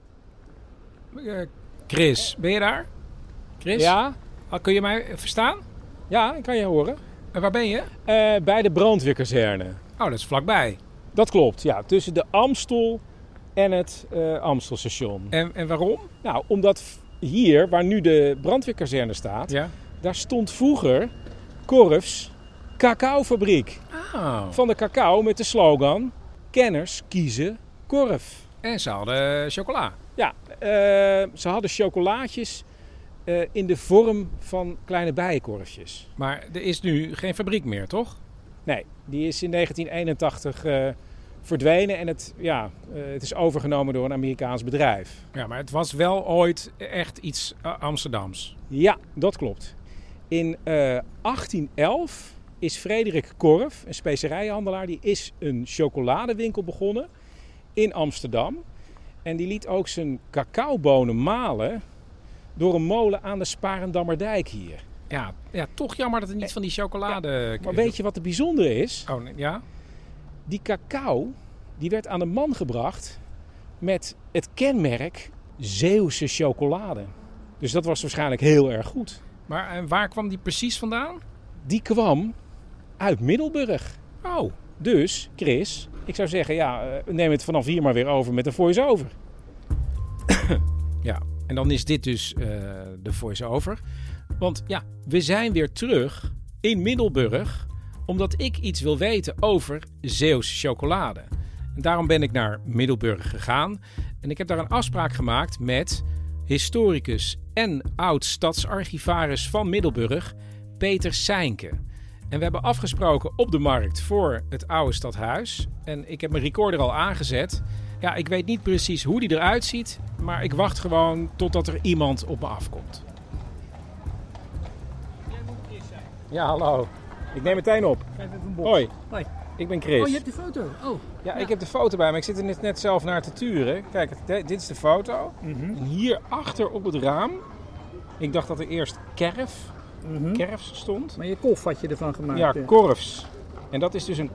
Chris, ben je daar? Chris? Ja. Kun je mij verstaan? Ja, ik kan je horen. En waar ben je? Bij de brandweerkazerne. Oh, dat is vlakbij. Dat klopt, ja. Tussen de Amstel en het Amstelstation. En waarom? Nou, omdat hier, waar nu de brandweerkazerne staat, ja, daar stond vroeger Korff's cacaofabriek. Oh. Van de cacao met de slogan: kenners kiezen Korff. En ze hadden chocola. Ja, ze hadden chocolaatjes in de vorm van kleine bijenkorfjes. Maar er is nu geen fabriek meer, toch? Nee, die is in 1981 verdwenen en het is overgenomen door een Amerikaans bedrijf. Ja, maar het was wel ooit echt iets Amsterdams. Ja, dat klopt. In 1811 is Frederik Korff, een specerijhandelaar, die is een chocoladewinkel begonnen in Amsterdam. En die liet ook zijn cacaobonen malen door een molen aan de Sparendammerdijk hier. Ja, ja, toch jammer dat het niet van die chocolade... Ja, maar weet je wat het bijzondere is? Oh, ja? Die cacao, die werd aan de man gebracht met het kenmerk Zeeuwse chocolade. Dus dat was waarschijnlijk heel erg goed. Maar en waar kwam die precies vandaan? Die kwam uit Middelburg. Oh. Dus, Chris, ik zou zeggen, ja, neem het vanaf hier maar weer over met een voice-over. Ja, en dan is dit dus de voice-over. Want ja, we zijn weer terug in Middelburg, omdat ik iets wil weten over Zeeuwse chocolade. En daarom ben ik naar Middelburg gegaan. En ik heb daar een afspraak gemaakt met historicus en oud-stadsarchivaris van Middelburg, Peter Sijnke. En we hebben afgesproken op de markt voor het oude stadhuis. En ik heb mijn recorder al aangezet. Ja, ik weet niet precies hoe die eruit ziet, maar ik wacht gewoon totdat er iemand op me afkomt. Jij moet Chris zijn. Ja, hallo. Ik neem meteen op. Hoi. Hoi. Ik ben Chris. Oh, je hebt de foto. Oh. Ja, ik heb de foto bij me. Ik zit er net zelf naar te turen. Kijk, dit is de foto. Mm-hmm. En hier achter op het raam, ik dacht dat er eerst Korff's stond. Maar je Korff had je ervan gemaakt. Ja, Korff's. En dat is dus een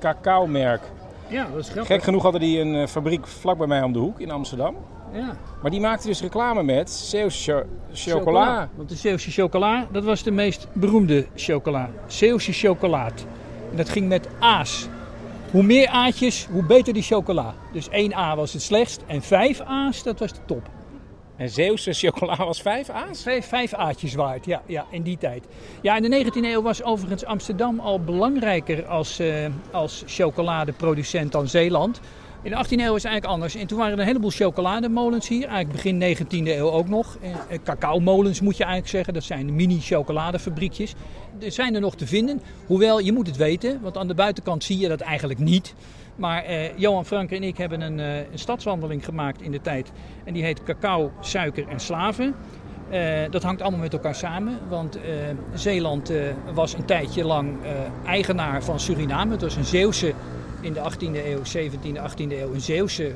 cacao-merk. Ja, dat is grappig. Gek genoeg hadden die een fabriek vlak bij mij om de hoek in Amsterdam. Ja. Maar die maakte dus reclame met Zeeuwse chocola. Want de Zeeuwse chocola, dat was de meest beroemde chocola. Zeeuwse chocolaat. En dat ging met A's. Hoe meer A'tjes, hoe beter die chocola. Dus 1 A was het slechtst en 5 A's, dat was de top. En Zeeuwse chocola was 5 A's? 5 A'tjes waard, ja, in die tijd. Ja, in de 19e eeuw was overigens Amsterdam al belangrijker als chocoladeproducent dan Zeeland. In de 18e eeuw is het eigenlijk anders. En toen waren er een heleboel chocolademolens hier. Eigenlijk begin 19e eeuw ook nog. Cacaomolens moet je eigenlijk zeggen. Dat zijn mini-chocoladefabriekjes. Er zijn er nog te vinden. Hoewel, je moet het weten. Want aan de buitenkant zie je dat eigenlijk niet. Maar Johan Franke en ik hebben een stadswandeling gemaakt in de tijd. En die heet Cacao, Suiker en Slaven. Dat hangt allemaal met elkaar samen, want Zeeland was een tijdje lang eigenaar van Suriname. Het was een Zeeuwse, in de 18e eeuw, 17e, 18e eeuw, een Zeeuwse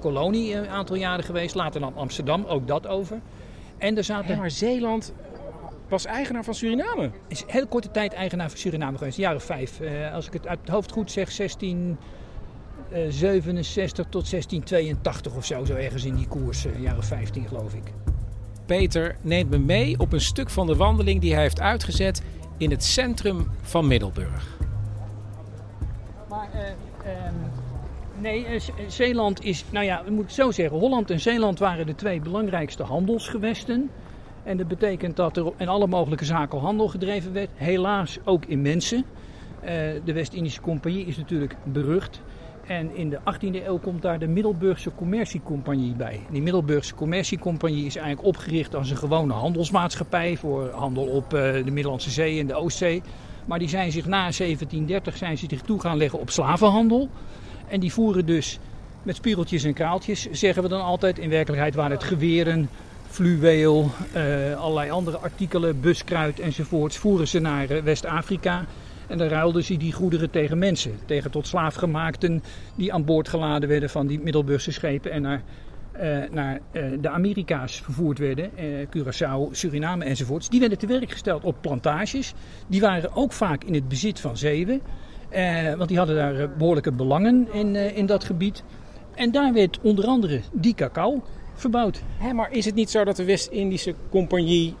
kolonie een aantal jaren geweest. Later dan Amsterdam, ook dat over. En er zaten... Hey, maar Zeeland was eigenaar van Suriname? Is een heel korte tijd eigenaar van Suriname geweest, een jaar of 5. Als ik het uit het hoofd goed zeg, 1667 tot 1682 of zo ergens in die koers, jaren 15 geloof ik. Peter neemt me mee op een stuk van de wandeling die hij heeft uitgezet in het centrum van Middelburg. Maar Zeeland is, nou ja, we moeten het zo zeggen, Holland en Zeeland waren de twee belangrijkste handelsgewesten. En dat betekent dat er in alle mogelijke zaken handel gedreven werd, helaas ook in mensen. De West-Indische Compagnie is natuurlijk berucht. En in de 18e eeuw komt daar de Middelburgse Commerciecompagnie bij. Die Middelburgse Commerciecompagnie is eigenlijk opgericht als een gewone handelsmaatschappij voor handel op de Middellandse Zee en de Oostzee. Maar die zijn zich na 1730 zich toe gaan leggen op slavenhandel. En die voeren dus met spiegeltjes en kraaltjes, zeggen we dan altijd. In werkelijkheid waren het geweren, fluweel, allerlei andere artikelen, buskruid enzovoorts, voeren ze naar West-Afrika. En dan ruilden ze die goederen tegen mensen. Tegen tot slaafgemaakten die aan boord geladen werden van die Middelburgse schepen. En naar de Amerika's vervoerd werden. Curaçao, Suriname enzovoorts. Die werden te werk gesteld op plantages. Die waren ook vaak in het bezit van Zeeuwen. Want die hadden daar behoorlijke belangen in dat gebied. En daar werd onder andere die cacao verbouwd. Hé, maar is het niet zo dat de West-Indische Compagnie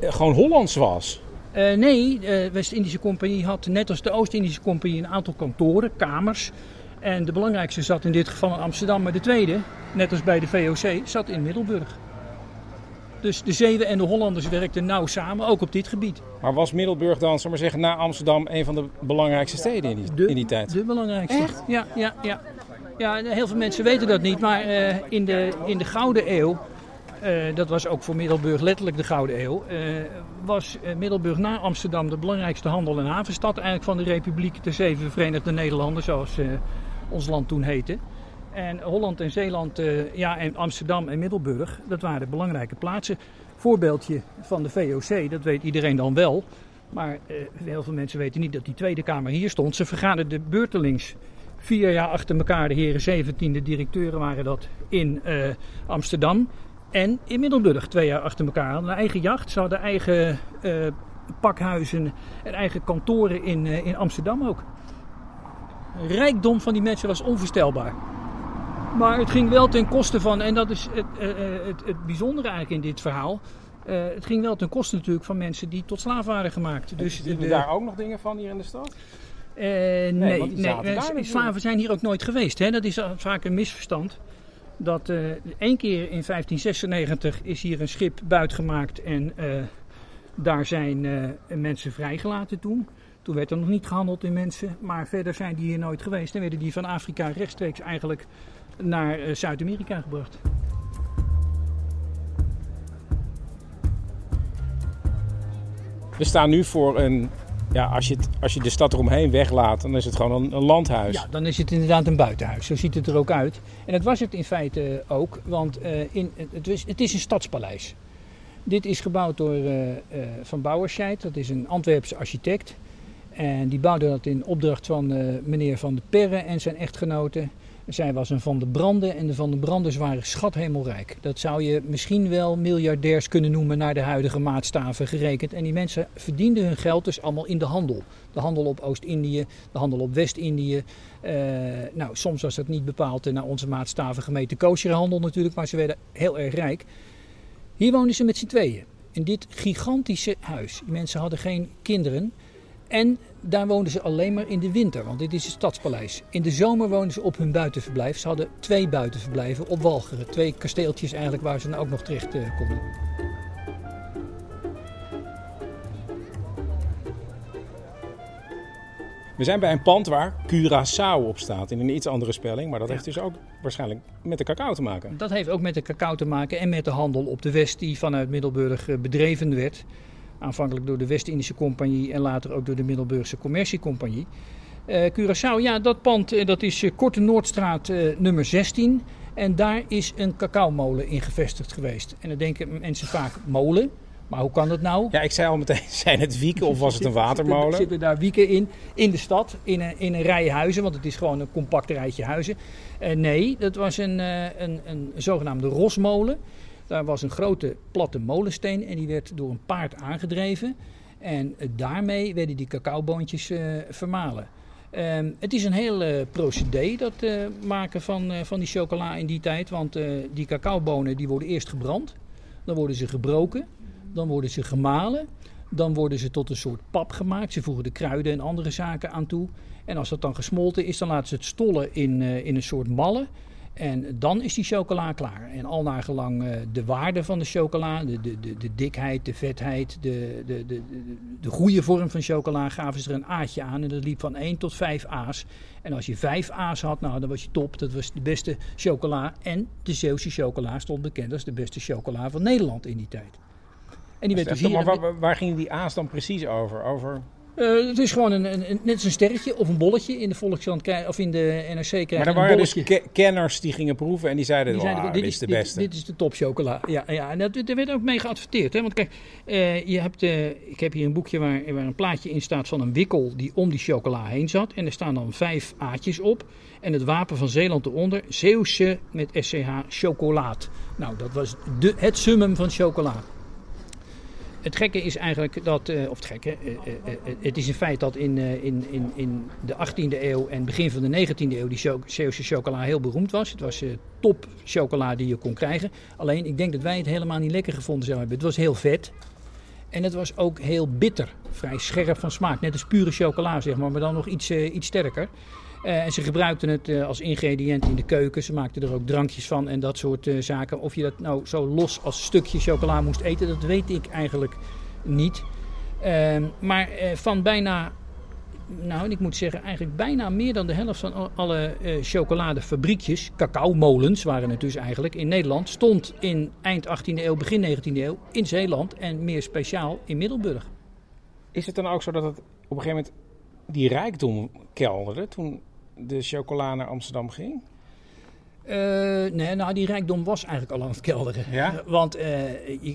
gewoon Hollands was? Nee, de West-Indische Compagnie had net als de Oost-Indische Compagnie een aantal kantoren, kamers. En de belangrijkste zat in dit geval in Amsterdam, maar de tweede, net als bij de VOC, zat in Middelburg. Dus de Zeeuwen en de Hollanders werkten nauw samen, ook op dit gebied. Maar was Middelburg dan, zal maar zeggen, na Amsterdam een van de belangrijkste steden in die tijd? De belangrijkste. Echt? Ja. Ja, heel veel mensen weten dat niet, maar in de Gouden Eeuw... dat was ook voor Middelburg letterlijk de Gouden Eeuw. Was Middelburg na Amsterdam de belangrijkste handel- en havenstad eigenlijk van de Republiek der Zeven Verenigde Nederlanden, zoals ons land toen heette. En Holland en Zeeland, en Amsterdam en Middelburg, dat waren belangrijke plaatsen. Voorbeeldje van de VOC, dat weet iedereen dan wel. Maar heel veel mensen weten niet dat die Tweede Kamer hier stond. Ze vergaderden beurtelings. 4 jaar achter elkaar, de heren 17e directeuren waren dat in Amsterdam. En in Middelburg 2 jaar achter elkaar. Ze hadden een eigen jacht, ze hadden eigen pakhuizen en eigen kantoren in Amsterdam ook. De rijkdom van die mensen was onvoorstelbaar. Maar het ging wel ten koste van, en dat is het bijzondere eigenlijk in dit verhaal. Het ging wel ten koste natuurlijk van mensen die tot slaaf waren gemaakt. Dus zien we daar ook nog dingen van hier in de stad? Nee, slaven zijn hier ook nooit geweest. Hè? Dat is vaak een misverstand. Dat één keer in 1596 is hier een schip buitgemaakt en daar zijn mensen vrijgelaten toen. Toen werd er nog niet gehandeld in mensen, maar verder zijn die hier nooit geweest. En werden die van Afrika rechtstreeks eigenlijk naar Zuid-Amerika gebracht. We staan nu voor een... Ja, als je de stad eromheen weglaat, dan is het gewoon een landhuis. Ja, dan is het inderdaad een buitenhuis. Zo ziet het er ook uit. En dat was het in feite ook, want het is een stadspaleis. Dit is gebouwd door Van Bouwerscheid, dat is een Antwerpse architect. En die bouwde dat in opdracht van meneer Van de Perre en zijn echtgenote. Zij was een Van de Branden en de Van de Branders waren schathemelrijk. Dat zou je misschien wel miljardairs kunnen noemen naar de huidige maatstaven gerekend. En die mensen verdienden hun geld dus allemaal in de handel. De handel op Oost-Indië, de handel op West-Indië. Soms was dat niet bepaald naar onze maatstaven gemeten kosherhandel natuurlijk, maar ze werden heel erg rijk. Hier woonden ze met z'n tweeën in dit gigantische huis. Die mensen hadden geen kinderen. En daar woonden ze alleen maar in de winter, want dit is het stadspaleis. In de zomer woonden ze op hun buitenverblijf. Ze hadden 2 buitenverblijven op Walcheren. 2 kasteeltjes eigenlijk waar ze nou ook nog terecht konden. We zijn bij een pand waar Curaçao op staat. In een iets andere spelling, maar dat heeft dus ook waarschijnlijk met de cacao te maken. Dat heeft ook met de cacao te maken en met de handel op de West die vanuit Middelburg bedreven werd. Aanvankelijk door de West-Indische Compagnie en later ook door de Middelburgse Commerciecompagnie. Curaçao, ja, dat pand dat is Korte Noordstraat nummer 16. En daar is een cacaomolen in gevestigd geweest. En dan denken mensen vaak molen. Maar hoe kan dat nou? Ja, ik zei al meteen, zijn het wieken of was het een watermolen? Zitten daar wieken in de stad, in een rij huizen, want het is gewoon een compact rijtje huizen. Nee, dat was een zogenaamde rosmolen. Daar was een grote platte molensteen en die werd door een paard aangedreven. En daarmee werden die cacaoboontjes vermalen. Het is een heel procedé, dat maken van die chocola in die tijd. Want die cacaobonen die worden eerst gebrand, dan worden ze gebroken. Dan worden ze gemalen, dan worden ze tot een soort pap gemaakt. Ze voegen de kruiden en andere zaken aan toe. En als dat dan gesmolten is, dan laten ze het stollen in een soort mallen. En dan is die chocola klaar. En al naar gelang de waarde van de chocola, de dikheid, de vetheid, de goede vorm van chocola, gaven ze er een A'tje aan. En dat liep van 1 tot 5 A's. En als je 5 A's had, nou, dan was je top. Dat was de beste chocola. En de Zeeuwse chocola stond bekend als de beste chocola van Nederland in die tijd. En die dus maar waar gingen die A's dan precies over? Het is gewoon net als een sterretje of een bolletje. In de Volkskrant of in de NRC krijg je een bolletje. Maar er waren dus kenners die gingen proeven en die zeiden, dit is de beste. Dit is de topchocola. Ja, en daar werd ook mee geadverteerd. Hè? Want kijk, ik heb hier een boekje waar een plaatje in staat van een wikkel die om die chocola heen zat. En er staan dan 5 A'tjes op. En het wapen van Zeeland eronder, Zeeuwse met SCH chocolaat. Nou, dat was het summum van chocola. Het gekke is eigenlijk dat, het is een feit dat in de 18e eeuw en begin van de 19e eeuw die Zeeuwse chocola heel beroemd was. Het was top chocola die je kon krijgen. Alleen ik denk dat wij het helemaal niet lekker gevonden zouden hebben. Het was heel vet en het was ook heel bitter, vrij scherp van smaak. Net als pure chocola zeg maar dan nog iets sterker. En ze gebruikten het als ingrediënt in de keuken. Ze maakten er ook drankjes van en dat soort zaken. Of je dat nou zo los als stukje chocola moest eten, dat weet ik eigenlijk niet. Van bijna, ik moet zeggen, eigenlijk bijna meer dan de helft van alle chocoladefabriekjes, cacaomolens waren het dus eigenlijk, in Nederland, stond in eind 18e eeuw, begin 19e eeuw in Zeeland en meer speciaal in Middelburg. Is het dan ook zo dat het op een gegeven moment die rijkdom kelderde toen de chocola naar Amsterdam ging? Die rijkdom was eigenlijk al aan het kelderen. Ja? Want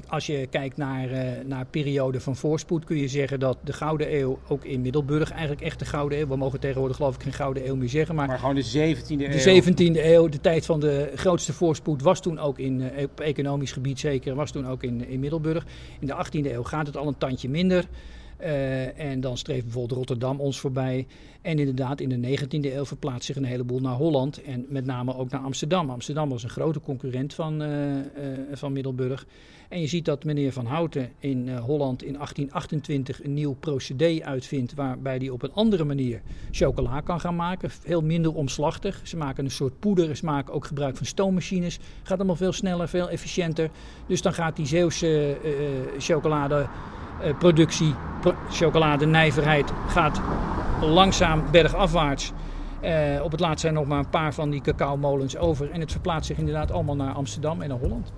als je kijkt naar perioden van voorspoed, kun je zeggen dat de Gouden Eeuw ook in Middelburg eigenlijk echt de Gouden Eeuw. We mogen tegenwoordig geloof ik geen Gouden Eeuw meer zeggen. Maar gewoon de 17e eeuw. De 17e eeuw, de tijd van de grootste voorspoed, was toen ook op economisch gebied zeker, was toen ook in Middelburg. In de 18e eeuw gaat het al een tandje minder. En dan streeft bijvoorbeeld Rotterdam ons voorbij. En inderdaad, in de 19e eeuw verplaatst zich een heleboel naar Holland. En met name ook naar Amsterdam. Amsterdam was een grote concurrent van Middelburg. En je ziet dat meneer Van Houten in Holland in 1828 een nieuw procedé uitvindt, waarbij hij op een andere manier chocola kan gaan maken. Heel minder omslachtig. Ze maken een soort poeder. Ze maken ook gebruik van stoommachines. Gaat allemaal veel sneller, veel efficiënter. Dus dan gaat die Zeeuwse chocoladenijverheid gaat langzaam bergafwaarts. Op het laatst zijn nog maar een paar van die cacaomolens over. En het verplaatst zich inderdaad allemaal naar Amsterdam en naar Holland.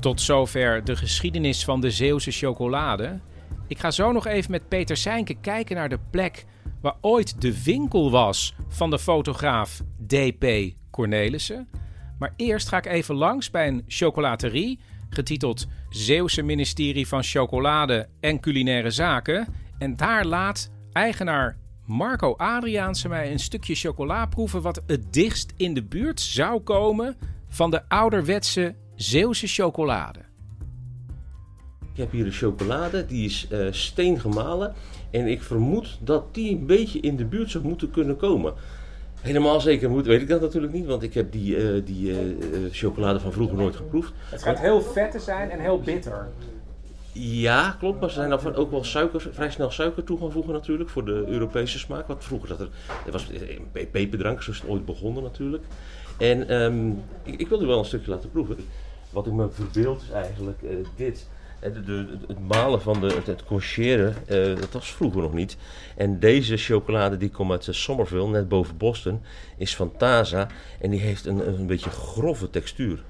Tot zover de geschiedenis van de Zeeuwse chocolade. Ik ga zo nog even met Peter Sijnke kijken naar de plek waar ooit de winkel was van de fotograaf D.P. Cornelissen. Maar eerst ga ik even langs bij een chocolaterie getiteld Zeeuwse ministerie van Chocolade en Culinaire Zaken. En daar laat eigenaar Marco Adriaanse mij een stukje chocola proeven wat het dichtst in de buurt zou komen van de ouderwetse Zeeuwse chocolade. Ik heb hier een chocolade, die is steengemalen. En ik vermoed dat die een beetje in de buurt zou moeten kunnen komen. Helemaal zeker weet ik dat natuurlijk niet, want ik heb die chocolade van vroeger nooit geproefd. Het gaat heel vet te zijn en heel bitter. Ja, klopt, maar ze zijn dan ook wel vrij snel suiker toe gaan voegen natuurlijk, voor de Europese smaak. Want vroeger was peperdrank, zo is het ooit begonnen natuurlijk. En ik wil u wel een stukje laten proeven. Wat ik me verbeeld is eigenlijk dit. Het malen van het corcheren, dat was vroeger nog niet. En deze chocolade die komt uit Somerville, net boven Boston, is van Taza. En die heeft een beetje grove textuur.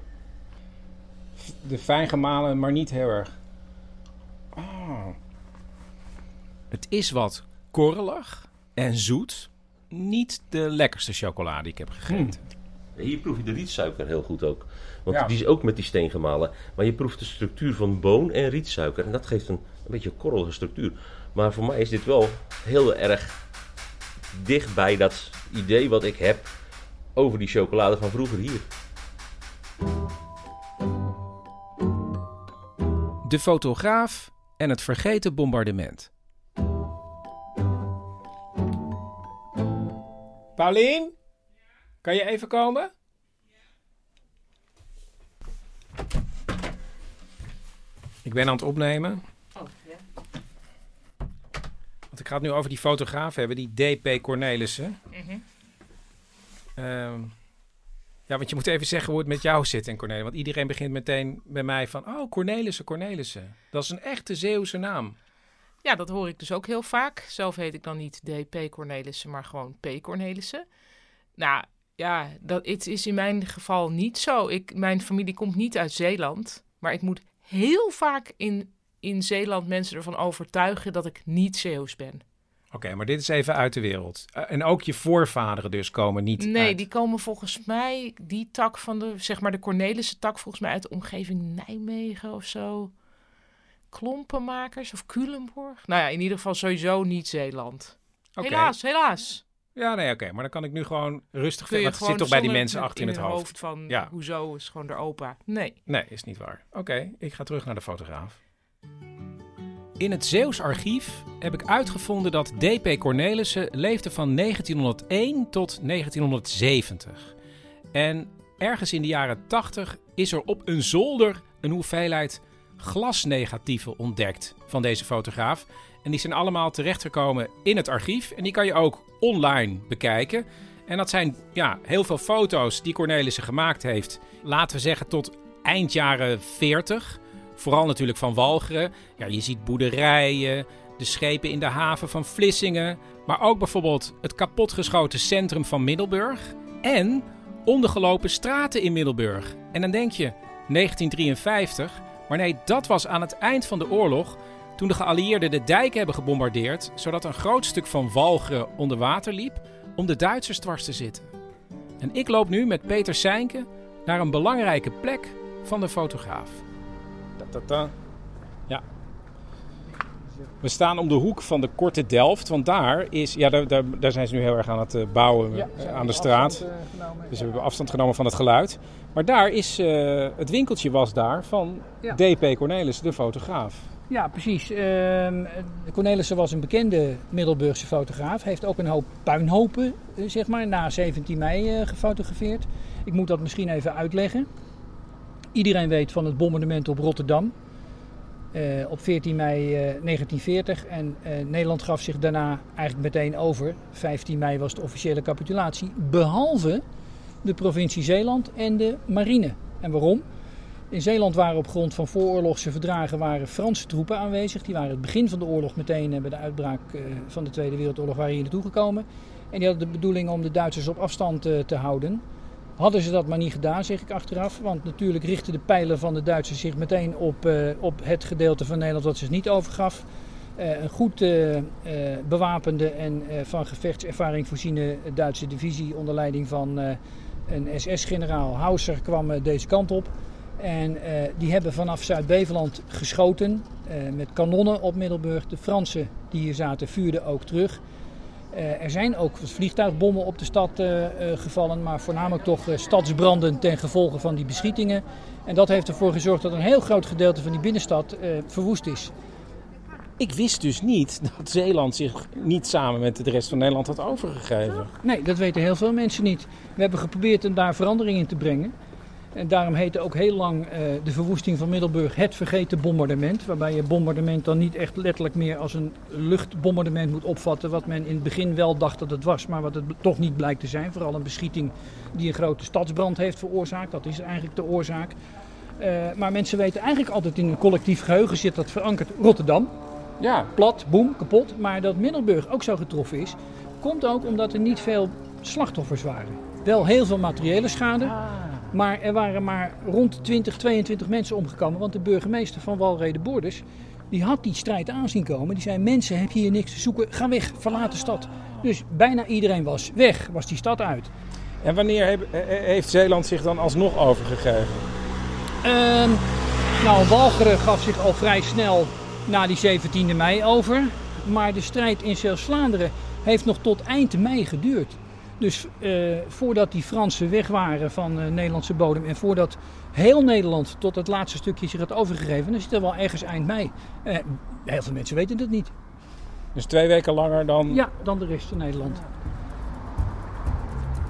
De fijn gemalen, maar niet heel erg. Oh. Het is wat korrelig en zoet. Niet de lekkerste chocolade die ik heb gegeten. Hier proef je de rietsuiker heel goed ook. Want die is ook met die steen gemalen. Maar je proeft de structuur van boon en rietsuiker. En dat geeft een beetje korrelige structuur. Maar voor mij is dit wel heel erg dicht bij dat idee wat ik heb over die chocolade van vroeger hier. De fotograaf en het vergeten bombardement. Paulien, kan je even komen? Ik ben aan het opnemen. Oh, ja. Want ik ga het nu over die fotograaf hebben, die D.P. Cornelissen. Mm-hmm. Ja, want je moet even zeggen hoe het met jou zit in Cornelissen. Want iedereen begint meteen bij mij van, oh, Cornelissen. Dat is een echte Zeeuwse naam. Ja, dat hoor ik dus ook heel vaak. Zelf heet ik dan niet D.P. Cornelissen, maar gewoon P. Cornelissen. Nou, ja, het is in mijn geval niet zo. Mijn familie komt niet uit Zeeland, maar ik moet heel vaak in Zeeland mensen ervan overtuigen dat ik niet Zeeuws ben. Oké, maar dit is even uit de wereld. En ook je voorvaderen dus komen niet uit. Nee, die komen volgens mij, die tak van de Cornelissen tak volgens mij uit de omgeving Nijmegen of zo. Klompenmakers of Culemborg. Nou ja, in ieder geval sowieso niet Zeeland. Okay. Helaas. Ja, nee, oké. Maar dan kan ik nu gewoon rustig vinden. Het zit toch bij die mensen achter in het hoofd. Van, ja. Hoezo is gewoon de opa? Nee, is niet waar. Oké, ik ga terug naar de fotograaf. In het Zeeuws archief heb ik uitgevonden dat D.P. Cornelissen leefde van 1901 tot 1970. En ergens in de jaren 80 is er op een zolder een hoeveelheid glasnegatieven ontdekt van deze fotograaf. En die zijn allemaal terechtgekomen in het archief. En die kan je ook online bekijken. En dat zijn heel veel foto's die Cornelissen gemaakt heeft. Laten we zeggen tot eind jaren 40. Vooral natuurlijk van Walcheren. Ja, je ziet boerderijen, de schepen in de haven van Vlissingen. Maar ook bijvoorbeeld het kapotgeschoten centrum van Middelburg. En ondergelopen straten in Middelburg. En dan denk je, 1953... Maar nee, dat was aan het eind van de oorlog, toen de geallieerden de dijk hebben gebombardeerd, zodat een groot stuk van Walcheren onder water liep om de Duitsers dwars te zitten. En ik loop nu met Peter Sijnke naar een belangrijke plek van de fotograaf. Ja. We staan om de hoek van de Korte Delft, want daar zijn ze nu heel erg aan het bouwen, aan de straat. Dus we hebben afstand genomen van het geluid. Maar daar is het winkeltje was daar van D.P. Cornelissen, de fotograaf. Ja, precies. Cornelissen was een bekende Middelburgse fotograaf. Heeft ook een hoop puinhopen, zeg maar, na 17 mei gefotografeerd. Ik moet dat misschien even uitleggen. Iedereen weet van het bombardement op Rotterdam. Op 14 mei 1940 en Nederland gaf zich daarna eigenlijk meteen over. 15 mei was de officiële capitulatie, behalve de provincie Zeeland en de marine. En waarom? In Zeeland waren op grond van vooroorlogse verdragen Franse troepen aanwezig. Die waren het begin van de oorlog meteen bij de uitbraak van de Tweede Wereldoorlog waren hier naartoe gekomen. En die hadden de bedoeling om de Duitsers op afstand te houden. Hadden ze dat maar niet gedaan, zeg ik achteraf. Want natuurlijk richtten de pijlen van de Duitsers zich meteen op het gedeelte van Nederland wat ze het niet overgaf. Een goed bewapende en van gevechtservaring voorziene Duitse divisie onder leiding van een SS-generaal Hauser kwam deze kant op. En die hebben vanaf Zuid-Beveland geschoten met kanonnen op Middelburg. De Fransen die hier zaten vuurden ook terug. Er zijn ook vliegtuigbommen op de stad gevallen, maar voornamelijk toch stadsbranden ten gevolge van die beschietingen. En dat heeft ervoor gezorgd dat een heel groot gedeelte van die binnenstad verwoest is. Ik wist dus niet dat Zeeland zich niet samen met de rest van Nederland had overgegeven. Nee, dat weten heel veel mensen niet. We hebben geprobeerd om daar verandering in te brengen. En daarom heette ook heel lang de verwoesting van Middelburg het vergeten bombardement. Waarbij je bombardement dan niet echt letterlijk meer als een luchtbombardement moet opvatten. Wat men in het begin wel dacht dat het was, maar wat het toch niet blijkt te zijn. Vooral een beschieting die een grote stadsbrand heeft veroorzaakt. Dat is eigenlijk de oorzaak. Maar mensen weten eigenlijk altijd, in een collectief geheugen zit dat verankerd Rotterdam. Ja. Plat, boem, kapot. Maar dat Middelburg ook zo getroffen is, komt ook omdat er niet veel slachtoffers waren. Wel heel veel materiële schade. Ah. Maar er waren maar rond 20, 22 mensen omgekomen. Want de burgemeester van Walcheren-Borders, die had die strijd aanzien komen. Die zei, mensen, heb je hier niks te zoeken? Ga weg, verlaat de stad. Dus bijna iedereen was weg, was die stad uit. En wanneer heeft Zeeland zich dan alsnog overgegeven? Walcheren gaf zich al vrij snel na die 17e mei over. Maar de strijd in Zeeuws-Vlaanderen heeft nog tot eind mei geduurd. Dus voordat die Fransen weg waren van Nederlandse bodem en voordat heel Nederland tot het laatste stukje zich had overgegeven, dan zit er wel ergens eind mei. Heel veel mensen weten dat niet. Dus 2 weken langer dan... Ja, dan de rest van Nederland.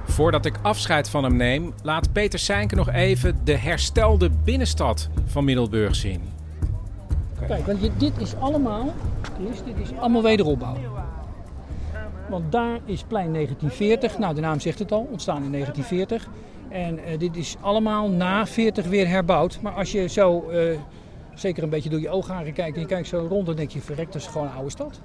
Voordat ik afscheid van hem neem, laat Peter Sijnke nog even de herstelde binnenstad van Middelburg zien. Kijk, want dit is allemaal wederopbouw. Want daar is plein 1940, nou de naam zegt het al, ontstaan in 1940. En dit is allemaal na 40 weer herbouwd. Maar als je zo zeker een beetje door je oogharen kijkt en je kijkt zo rond, dan denk je verrekt, dat is gewoon een oude stad.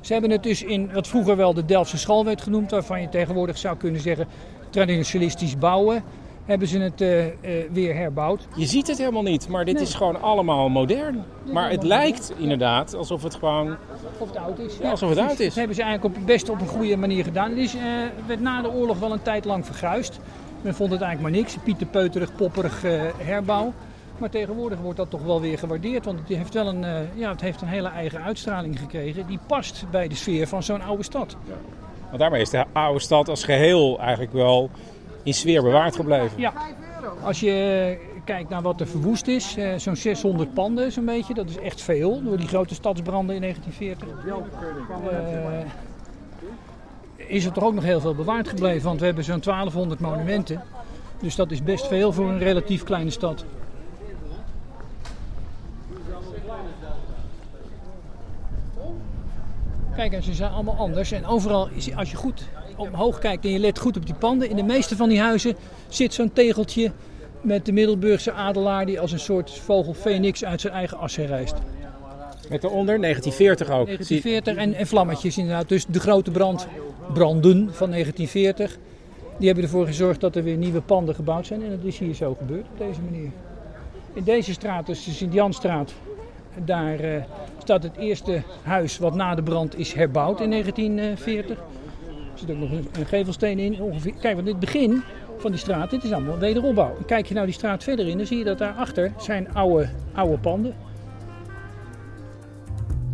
Ze hebben het dus in wat vroeger wel de Delftse Schal werd genoemd, waarvan je tegenwoordig zou kunnen zeggen traditionalistisch bouwen, hebben ze het weer herbouwd. Je ziet het helemaal niet, maar dit is gewoon allemaal modern. Maar het lijkt inderdaad alsof het gewoon... Of het oud is. Ja, alsof het oud is. Dat hebben ze eigenlijk best op een goede manier gedaan. Het werd na de oorlog wel een tijd lang verguisd. Men vond het eigenlijk maar niks. Pieterpeuterig, popperig herbouw. Maar tegenwoordig wordt dat toch wel weer gewaardeerd. Want het heeft wel een hele eigen uitstraling gekregen. Die past bij de sfeer van zo'n oude stad. Ja. Want daarmee is de oude stad als geheel eigenlijk wel in sfeer bewaard gebleven. Ja, als je kijkt naar wat er verwoest is, zo'n 600 panden zo'n beetje, dat is echt veel, door die grote stadsbranden in 1940. Is er toch ook nog heel veel bewaard gebleven, want we hebben zo'n 1200 monumenten. Dus dat is best veel voor een relatief kleine stad. Kijk, en ze zijn allemaal anders en overal, als je goed omhoog kijkt en je let goed op die panden, in de meeste van die huizen zit zo'n tegeltje met de Middelburgse adelaar die als een soort vogel Phoenix uit zijn eigen as herrijst. Met daaronder 1940 ook. 1940 en vlammetjes inderdaad. Dus de grote branden van 1940, die hebben ervoor gezorgd dat er weer nieuwe panden gebouwd zijn. En dat is hier zo gebeurd op deze manier. In deze straat, dus de Sint-Janstraat, daar staat het eerste huis wat na de brand is herbouwd in 1940. Er zit ook nog een gevelsteen in ongeveer. Kijk, want dit begin van die straat, dit is allemaal wederopbouw. En kijk je nou die straat verder in, dan zie je dat daarachter zijn oude panden.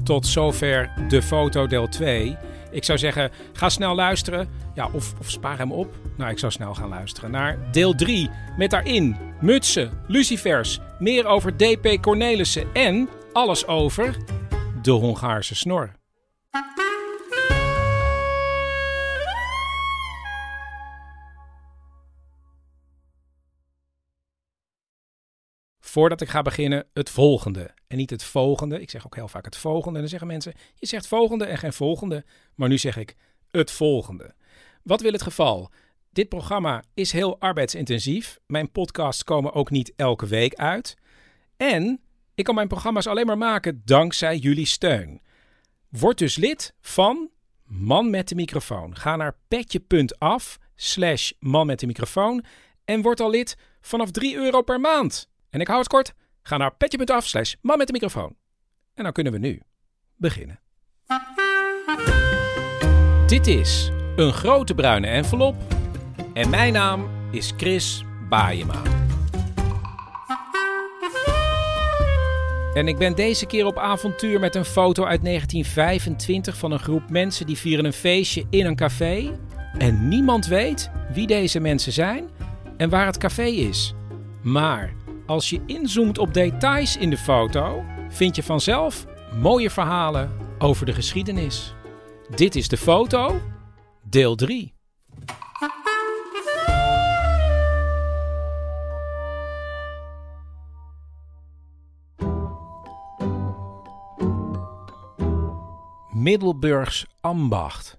Tot zover de foto deel 2. Ik zou zeggen, ga snel luisteren. Ja, of spaar hem op. Nou, ik zou snel gaan luisteren naar deel 3. Met daarin mutsen, lucifers, meer over D.P. Cornelissen en alles over de Hongaarse snor. Voordat ik ga beginnen, het volgende. En niet het volgende. Ik zeg ook heel vaak het volgende. En dan zeggen mensen, je zegt volgende en geen volgende. Maar nu zeg ik het volgende. Wat wil het geval? Dit programma is heel arbeidsintensief. Mijn podcasts komen ook niet elke week uit. En ik kan mijn programma's alleen maar maken dankzij jullie steun. Word dus lid van Man met de microfoon. Ga naar petje.af/Man met de microfoon. En word al lid vanaf €3 per maand. En ik hou het kort. Ga naar petje.af/man met de microfoon. En dan kunnen we nu beginnen. Dit is Een Grote Bruine Envelop. En mijn naam is Chris Bajema. En ik ben deze keer op avontuur met een foto uit 1925 van een groep mensen die vieren een feestje in een café. En niemand weet wie deze mensen zijn en waar het café is. Maar als je inzoomt op details in de foto, vind je vanzelf mooie verhalen over de geschiedenis. Dit is de foto, deel 3. Middelburgs ambacht.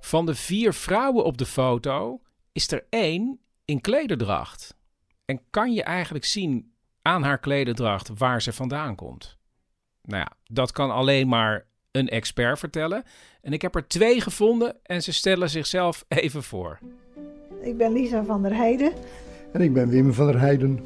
Van de 4 vrouwen op de foto is er één in klederdracht. En kan je eigenlijk zien aan haar klederdracht waar ze vandaan komt. Nou ja, dat kan alleen maar een expert vertellen. En ik heb er 2 gevonden en ze stellen zichzelf even voor. Ik ben Lisa van der Heijden. En ik ben Wim van der Heijden.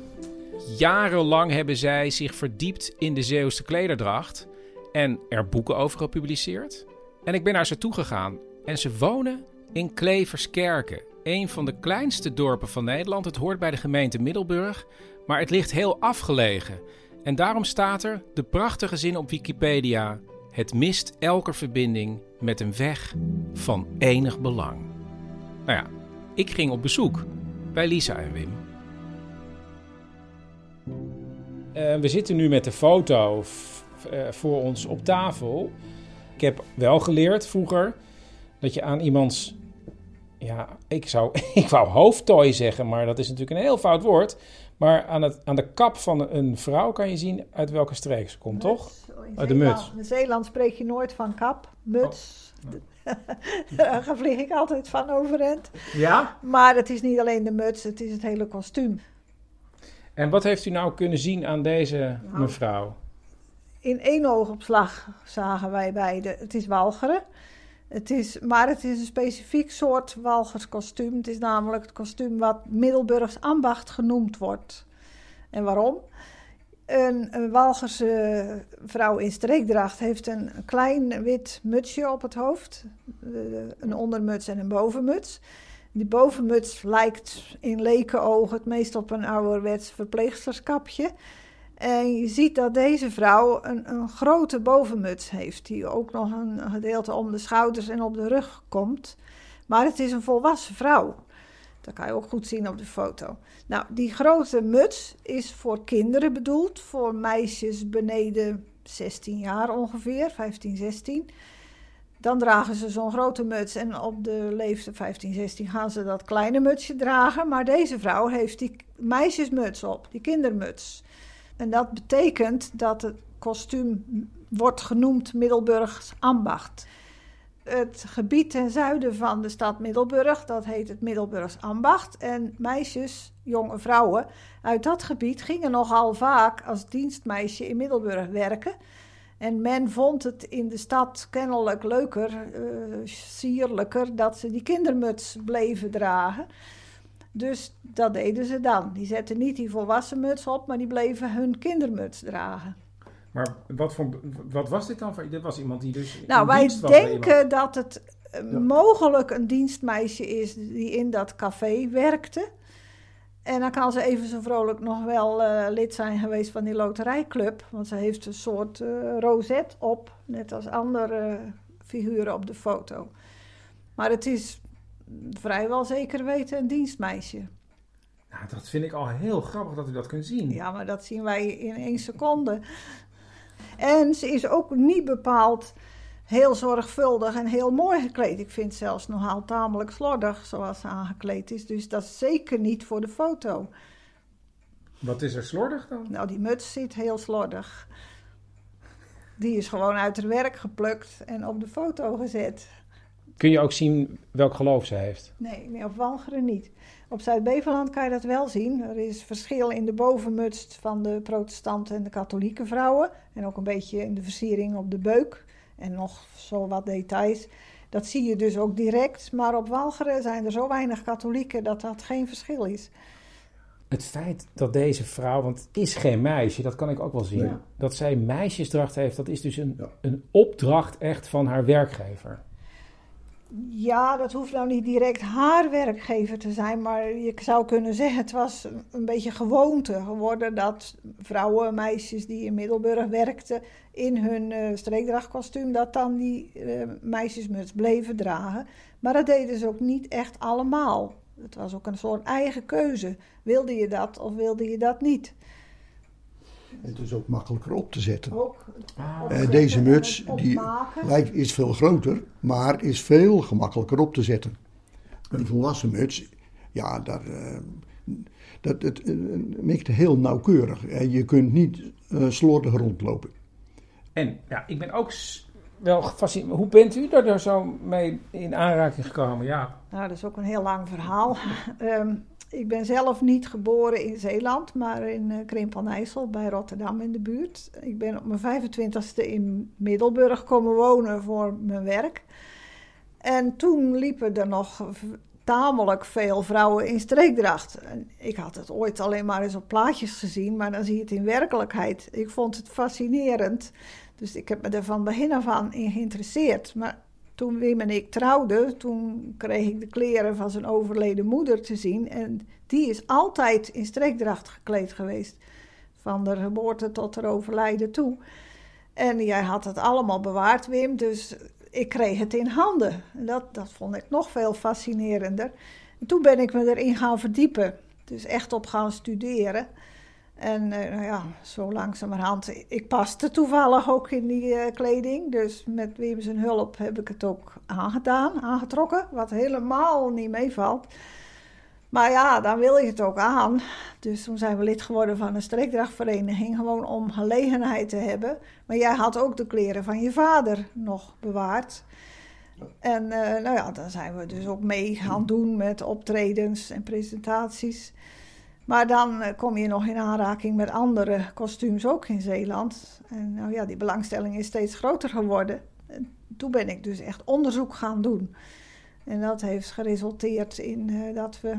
Jarenlang hebben zij zich verdiept in de Zeeuwse klederdracht en er boeken over gepubliceerd. En ik ben naar ze toegegaan en ze wonen in Kleverskerken, een van de kleinste dorpen van Nederland. Het hoort bij de gemeente Middelburg, maar het ligt heel afgelegen. En daarom staat er de prachtige zin op Wikipedia: het mist elke verbinding met een weg van enig belang. Nou ja, ik ging op bezoek bij Lisa en Wim. We zitten nu met de foto voor ons op tafel. Ik heb wel geleerd vroeger dat je aan iemands... Ja, ik wou hoofdtooi zeggen, maar dat is natuurlijk een heel fout woord. Maar aan de kap van een vrouw kan je zien uit welke streek ze komt, muts, toch? De muts. In Zeeland spreek je nooit van kap, muts. Oh. Daar vlieg ik altijd van overend. Ja? Maar het is niet alleen de muts, het is het hele kostuum. En wat heeft u nou kunnen zien aan deze mevrouw? In één oogopslag zagen wij beiden. Het is Walcheren. Maar het is een specifiek soort Walcherskostuum. Het is namelijk het kostuum wat Middelburgs ambacht genoemd wordt. En waarom? Een Walcherse vrouw in streekdracht heeft een klein wit mutsje op het hoofd. Een ondermuts en een bovenmuts. Die bovenmuts lijkt in lekenoog het meest op een ouderwets verpleegsterskapje. En je ziet dat deze vrouw een grote bovenmuts heeft, die ook nog een gedeelte om de schouders en op de rug komt. Maar het is een volwassen vrouw. Dat kan je ook goed zien op de foto. Nou, die grote muts is voor kinderen bedoeld, voor meisjes beneden 16 jaar ongeveer, 15, 16. Dan dragen ze zo'n grote muts en op de leeftijd 15, 16 gaan ze dat kleine mutsje dragen. Maar deze vrouw heeft die meisjesmuts op, die kindermuts. En dat betekent dat het kostuum wordt genoemd Middelburgs ambacht. Het gebied ten zuiden van de stad Middelburg, dat heet het Middelburgs ambacht. En meisjes, jonge vrouwen uit dat gebied gingen nogal vaak als dienstmeisje in Middelburg werken. En men vond het in de stad kennelijk leuker, sierlijker, dat ze die kindermuts bleven dragen. Dus dat deden ze dan. Die zetten niet die volwassen muts op, maar die bleven hun kindermuts dragen. Maar wat was dit dan? Dit was iemand die dus... Nou, wij denken dat het mogelijk een dienstmeisje is die in dat café werkte. En dan kan ze even zo vrolijk nog wel lid zijn geweest van die loterijclub. Want ze heeft een soort rozet op, net als andere figuren op de foto. Maar het is... vrijwel zeker weten een dienstmeisje. Nou, dat vind ik al heel grappig dat u dat kunt zien. Ja, maar dat zien wij in 1 seconde. En ze is ook niet bepaald heel zorgvuldig en heel mooi gekleed. Ik vind zelfs nogal tamelijk slordig zoals ze aangekleed is. Dus dat is zeker niet voor de foto. Wat is er slordig dan? Nou, die muts zit heel slordig. Die is gewoon uit haar werk geplukt en op de foto gezet. Kun je ook zien welk geloof ze heeft? Nee, op Walcheren niet. Op Zuid-Beveland kan je dat wel zien. Er is verschil in de bovenmuts van de protestanten en de katholieke vrouwen. En ook een beetje in de versiering op de beuk. En nog zo wat details. Dat zie je dus ook direct. Maar op Walcheren zijn er zo weinig katholieken dat dat geen verschil is. Het feit dat deze vrouw, want het is geen meisje, dat kan ik ook wel zien. Ja. Dat zij meisjesdracht heeft, dat is dus een opdracht echt van haar werkgever. Ja, dat hoeft nou niet direct haar werkgever te zijn, maar je zou kunnen zeggen, het was een beetje gewoonte geworden dat vrouwen, meisjes die in Middelburg werkten in hun streekdrachtkostuum, dat dan die meisjesmuts bleven dragen. Maar dat deden ze ook niet echt allemaal. Het was ook een soort eigen keuze. Wilde je dat of wilde je dat niet? Het is ook makkelijker op te zetten. Deze muts die lijkt, is veel groter, maar is veel gemakkelijker op te zetten. Een volwassen muts, ja, dat mikt heel nauwkeurig. Je kunt niet slordig rondlopen. En ja, ik ben ook wel gefascineerd. Hoe bent u daar zo mee in aanraking gekomen? Ja. Nou, dat is ook een heel lang verhaal. Ik ben zelf niet geboren in Zeeland, maar in Krimpen aan IJssel bij Rotterdam in de buurt. Ik ben op mijn 25e in Middelburg komen wonen voor mijn werk. En toen liepen er nog tamelijk veel vrouwen in streekdracht. En ik had het ooit alleen maar eens op plaatjes gezien, maar dan zie je het in werkelijkheid. Ik vond het fascinerend, dus ik heb me er van begin af aan in geïnteresseerd. Maar toen Wim en ik trouwden, toen kreeg ik de kleren van zijn overleden moeder te zien. En die is altijd in streekdracht gekleed geweest. Van de geboorte tot haar overlijden toe. En jij had het allemaal bewaard, Wim, dus ik kreeg het in handen. Dat vond ik nog veel fascinerender. En toen ben ik me erin gaan verdiepen. Dus echt op gaan studeren. En nou ja, zo langzamerhand, ik paste toevallig ook in die kleding. Dus met Wim zijn hulp heb ik het ook aangetrokken, wat helemaal niet meevalt. Maar ja, dan wil je het ook aan. Dus toen zijn we lid geworden van een streekdrachtvereniging, gewoon om gelegenheid te hebben. Maar jij had ook de kleren van je vader nog bewaard. En nou ja, dan zijn we dus ook mee gaan doen met optredens en presentaties. Maar dan kom je nog in aanraking met andere kostuums, ook in Zeeland. En nou ja, die belangstelling is steeds groter geworden. En toen ben ik dus echt onderzoek gaan doen. En dat heeft geresulteerd in dat we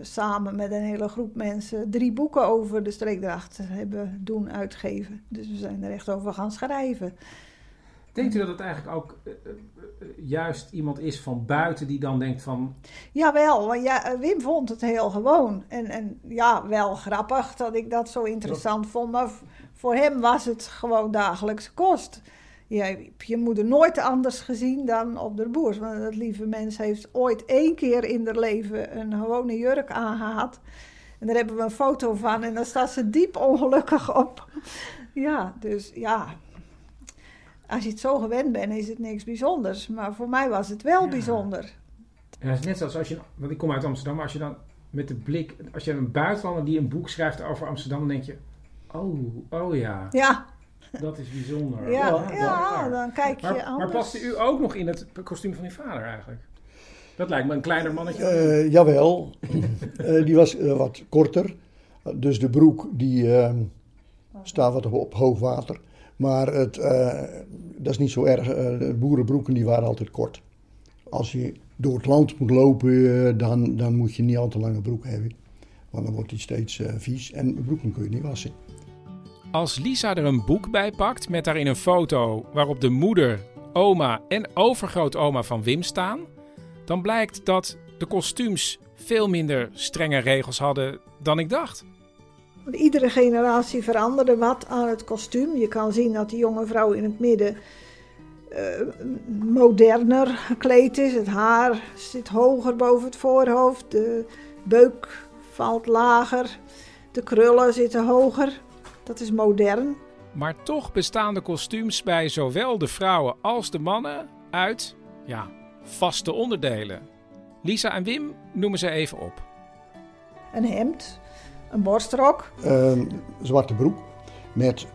samen met een hele groep mensen 3 boeken over de streekdracht hebben doen uitgeven. Dus we zijn er echt over gaan schrijven. Denkt u dat het eigenlijk ook juist iemand is van buiten die dan denkt van... Jawel, want ja, Wim vond het heel gewoon. En ja, wel grappig dat ik dat zo interessant vond. Maar voor hem was het gewoon dagelijkse kost. Je moeder nooit anders gezien dan op de boers. Want dat lieve mens heeft ooit 1 keer in haar leven een gewone jurk aangehad. En daar hebben we een foto van en daar staat ze diep ongelukkig op. Ja, dus ja... Als je het zo gewend bent, is het niks bijzonders. Maar voor mij was het wel bijzonder. En dat is net zoals als je... Want ik kom uit Amsterdam, maar als je dan met de blik... Als je een buitenlander die een boek schrijft over Amsterdam, dan denk je... Oh ja. Ja. Dat is bijzonder. Ja, dan kijk je anders. Maar paste u ook nog in het kostuum van uw vader eigenlijk? Dat lijkt me een kleiner mannetje. Jawel. Die was wat korter. Dus de broek, die staat wat op hoog water. Maar dat is niet zo erg. De boerenbroeken die waren altijd kort. Als je door het land moet lopen, dan moet je niet al te lange broek hebben. Want dan wordt die steeds vies en de broeken kun je niet wassen. Als Lisa er een boek bij pakt met daarin een foto waarop de moeder, oma en overgrootoma van Wim staan... dan blijkt dat de kostuums veel minder strenge regels hadden dan ik dacht. Iedere generatie veranderde wat aan het kostuum. Je kan zien dat die jonge vrouw in het midden moderner gekleed is. Het haar zit hoger boven het voorhoofd. De beuk valt lager. De krullen zitten hoger. Dat is modern. Maar toch bestaan de kostuums bij zowel de vrouwen als de mannen uit vaste onderdelen. Lisa en Wim noemen ze even op. Een hemd. Een borstrok? Zwarte broek met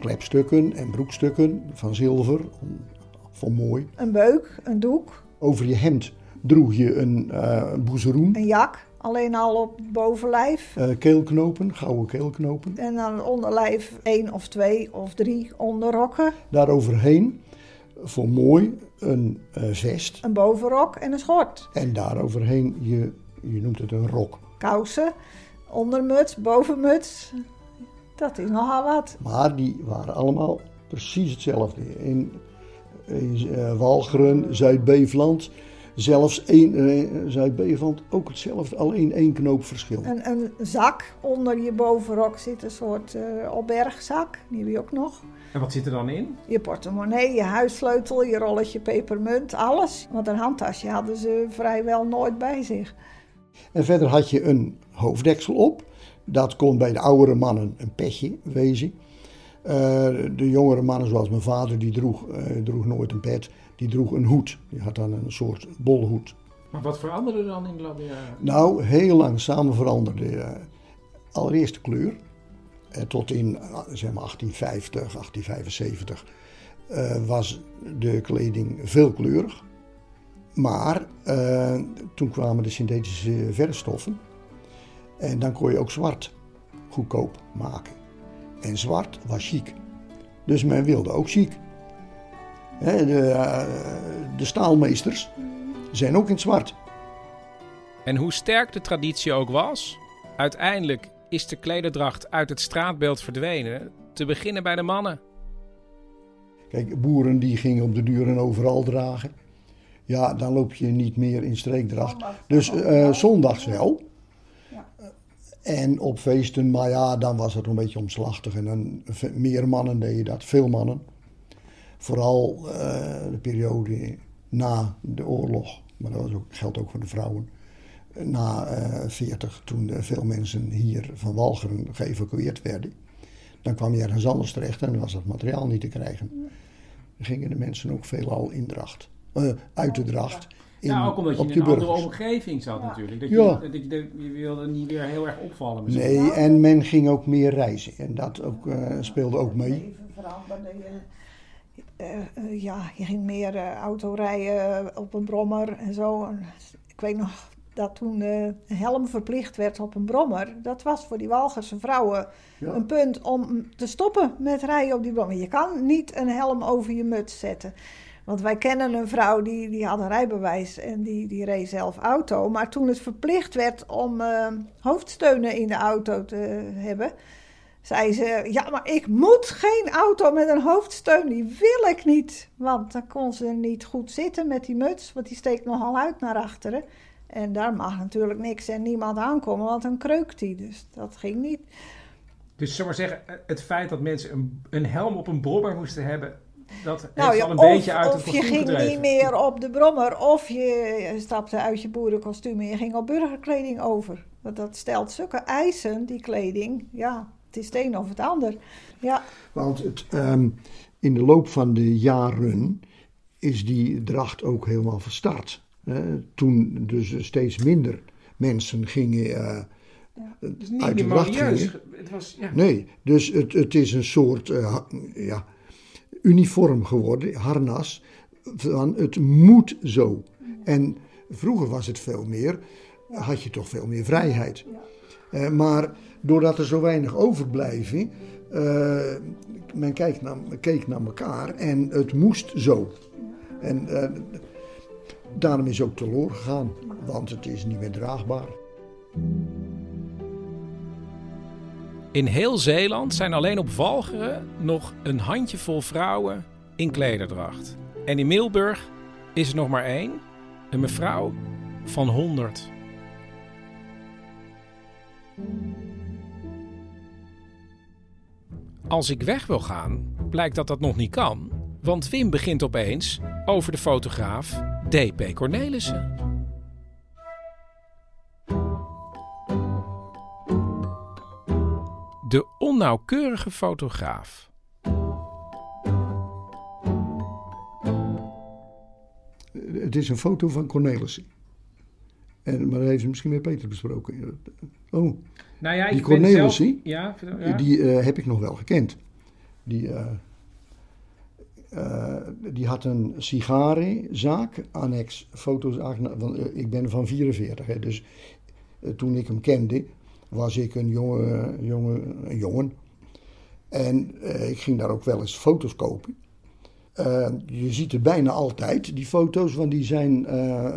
klepstukken en broekstukken van zilver, van mooi. Een beuk, een doek. Over je hemd droeg je een boezeroen. Een jak, alleen al op het bovenlijf. Keelknopen, gouden keelknopen. En aan het onderlijf 1 of 2 of 3 onderrokken. Daaroverheen, voor mooi, een vest. Een bovenrok en een schort. En daaroverheen, je noemt het een rok. Kousen. Ondermuts, bovenmuts, dat is nogal wat. Maar die waren allemaal precies hetzelfde. In Walcheren, Zuid-Beveland, zelfs Zuid-Beveland ook hetzelfde, alleen 1 knoop verschil. Een zak onder je bovenrok zit een soort opbergzak, die heb je ook nog. En wat zit er dan in? Je portemonnee, je huissleutel, je rolletje pepermunt, alles. Want een handtasje hadden ze vrijwel nooit bij zich. En verder had je een hoofddeksel op. Dat kon bij de oudere mannen een petje wezen. De jongere mannen, zoals mijn vader, die droeg nooit een pet. Die droeg een hoed. Die had dan een soort bolhoed. Maar wat veranderde dan in de loop der jaren? Nou, heel langzaam veranderde. Allereerst de kleur. Tot in 1850, 1875 was de kleding veelkleurig. Maar toen kwamen de synthetische verfstoffen en dan kon je ook zwart goedkoop maken. En zwart was chic. Dus men wilde ook chic. De staalmeesters zijn ook in het zwart. En hoe sterk de traditie ook was, uiteindelijk is de klederdracht uit het straatbeeld verdwenen, te beginnen bij de mannen. Kijk, boeren die gingen op de duur en overal dragen. Ja, dan loop je niet meer in streekdracht. Dus zondags wel. En op feesten, maar ja, dan was het een beetje omslachtig. En dan meer mannen deden dat, veel mannen. Vooral de periode na de oorlog, maar dat geldt ook voor de vrouwen. Na 40, toen veel mensen hier van Walcheren geëvacueerd werden, dan kwam je ergens anders terecht en was dat materiaal niet te krijgen. Dan gingen de mensen ook veelal in dracht, uit de dracht. Ja, ook omdat je in een andere omgeving zat natuurlijk. Dat je wilde niet weer heel erg opvallen. Misschien. Nee, en men ging ook meer reizen. En dat ook, speelde ook mee. Vooral dat je ging meer auto rijden op een brommer en zo. En ik weet nog dat toen helm verplicht werd op een brommer. Dat was voor die Walcherse vrouwen een punt om te stoppen met rijden op die brommer. Je kan niet een helm over je muts zetten. Want wij kennen een vrouw die had een rijbewijs en die reed zelf auto. Maar toen het verplicht werd om hoofdsteunen in de auto te hebben, zei ze, ja, maar ik moet geen auto met een hoofdsteun, die wil ik niet. Want dan kon ze niet goed zitten met die muts, want die steekt nogal uit naar achteren. En daar mag natuurlijk niks en niemand aankomen, want dan kreukt die. Dus dat ging niet. Dus zullen we maar zeggen, het feit dat mensen een helm op een brommer moesten hebben, dat heeft al een beetje uit het kostuum gedreven. Of je ging niet meer op de brommer, of je stapte uit je boerenkostuum en je ging op burgerkleding over. Want dat stelt zulke eisen, die kleding. Ja, het is het een of het ander. Ja. Want in de loop van de jaren is die dracht ook helemaal verstart. Toen dus steeds minder mensen gingen dus niet uit de dracht gingen. Het was, nee, dus het is een soort uniform geworden, harnas, van het moet zo. En vroeger was het veel meer, had je toch veel meer vrijheid. Maar doordat er zo weinig overblijven, men keek naar elkaar en het moest zo. En daarom is ook teloor gegaan, want het is niet meer draagbaar. In heel Zeeland zijn alleen op Walcheren nog een handjevol vrouwen in klederdracht. En in Middelburg is er nog maar één, een mevrouw van 100. Als ik weg wil gaan, blijkt dat dat nog niet kan. Want Wim begint opeens over de fotograaf D.P. Cornelissen. De onnauwkeurige fotograaf. Het is een foto van Cornelissen. Maar dat heeft ze misschien met Peter besproken. Oh, nou ja, die Cornelissen, die heb ik nog wel gekend. Die had een sigarenzaak, annex foto's. Ik ben van 44, hè, dus toen ik hem kende, was ik een jongen. En ik ging daar ook wel eens foto's kopen. Je ziet er bijna altijd, die foto's, want die zijn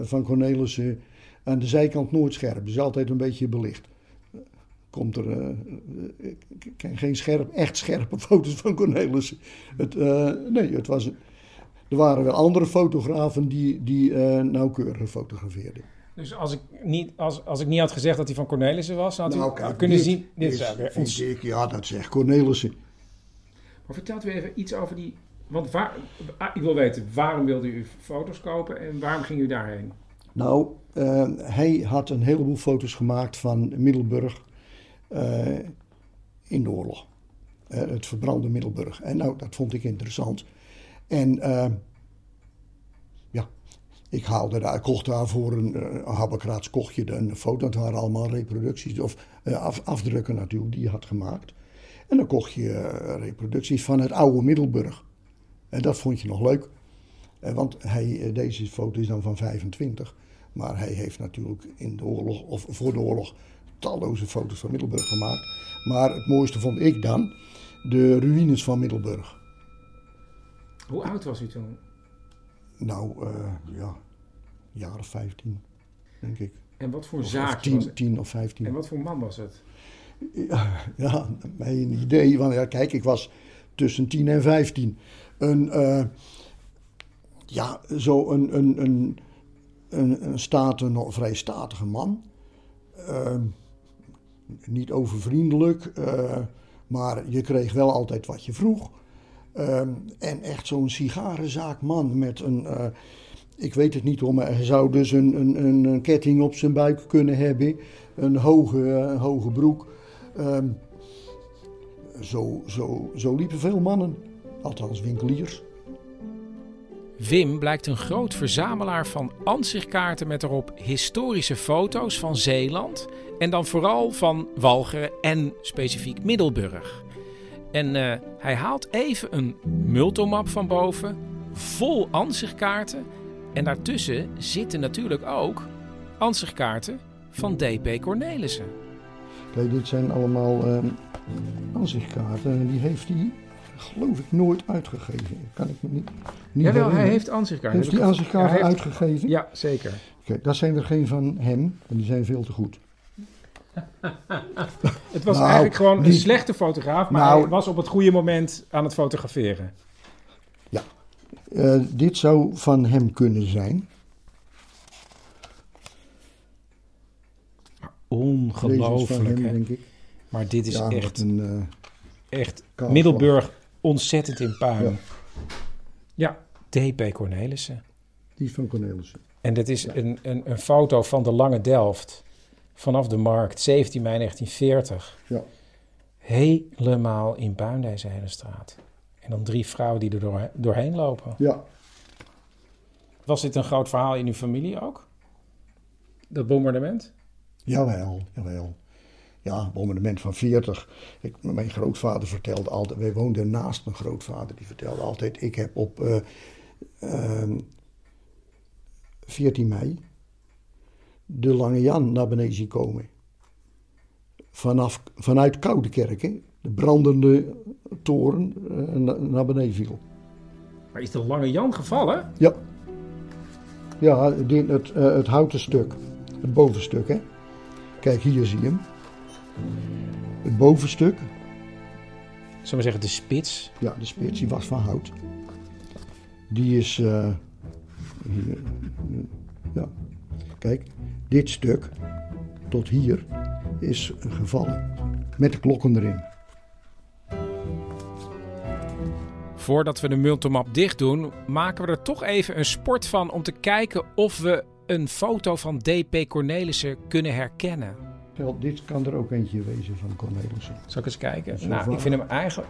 van Cornelissen aan de zijkant nooit scherp. Dus altijd een beetje belicht. Komt er geen echt scherpe foto's van Cornelissen. Het was. Er waren wel andere fotografen die nauwkeuriger fotografeerden. Dus als ik niet had gezegd dat hij van Cornelissen was, had u kunnen zien. Dat zegt Cornelissen. Maar vertelt u even iets over die. Want ik wil weten, waarom wilde u foto's kopen en waarom ging u daarheen? Nou, hij had een heleboel foto's gemaakt van Middelburg in de oorlog. Het verbrande Middelburg. En nou, dat vond ik interessant. En ik kocht daarvoor een habbekraats kochtje een foto. Dat waren allemaal reproducties of afdrukken natuurlijk die je had gemaakt. En dan kocht je reproducties van het oude Middelburg. En dat vond je nog leuk. Want deze foto is dan van 25. Maar hij heeft natuurlijk in de oorlog of voor de oorlog talloze foto's van Middelburg gemaakt. Maar het mooiste vond ik dan de ruïnes van Middelburg. Hoe oud was u toen? Nou, jaar of 15, denk ik. En wat voor zaak? 10 of 15. En wat voor man was het? Ja, mijn idee. Want ja, kijk, ik was tussen 10 en 15. Een vrij statige man. Niet overvriendelijk, maar je kreeg wel altijd wat je vroeg. En echt zo'n sigarenzaakman met een... ik weet het niet hoor, maar hij zou dus een ketting op zijn buik kunnen hebben. Een hoge broek. Zo liepen veel mannen. Althans winkeliers. Wim blijkt een groot verzamelaar van ansichtkaarten met erop historische foto's van Zeeland. En dan vooral van Walcheren en specifiek Middelburg. En hij haalt even een multomap van boven, vol ansichtkaarten. En daartussen zitten natuurlijk ook ansichtkaarten van D.P. Cornelissen. Kijk, dit zijn allemaal ansichtkaarten en die heeft hij, geloof ik, nooit uitgegeven. Kan ik me niet herinneren. Hij heeft ansichtkaarten. Heeft die ansichtkaarten uitgegeven? Ja, zeker. Kijk, dat zijn er geen van hem, en die zijn veel te goed. Het was eigenlijk gewoon een slechte fotograaf, maar hij was op het goede moment aan het fotograferen. Ja. Dit zou van hem kunnen zijn. Ongelooflijk, hè? Denk ik. Maar dit is echt Middelburg ontzettend in puin. Ja. D.P. Cornelissen. Die is van Cornelissen. En dat is een foto van de Lange Delft. Vanaf de markt, 17 mei 1940. Ja. Helemaal in puin deze hele straat. En dan 3 vrouwen die er doorheen lopen. Ja. Was dit een groot verhaal in uw familie ook? Dat bombardement? Jawel. Ja, bombardement van 40. Mijn grootvader vertelde altijd... Wij woonden naast mijn grootvader. Die vertelde altijd... Ik heb op 14 mei... de Lange Jan naar beneden zien komen. Vanuit Koudekerk, hè? De brandende toren naar beneden viel. Maar is de Lange Jan gevallen? Ja. Ja, het houten stuk. Het bovenstuk, hè. Kijk, hier zie je hem. Het bovenstuk. Zullen we zeggen de spits? Ja, de spits, die was van hout. Die is... ja, kijk. Dit stuk, tot hier, is gevallen. Met de klokken erin. Voordat we de multimap dicht doen, maken we er toch even een sport van om te kijken of we een foto van D.P. Cornelissen kunnen herkennen. Dit kan er ook eentje wezen van Cornelissen. Zal ik eens kijken? Nou, ik vind hem eigenlijk...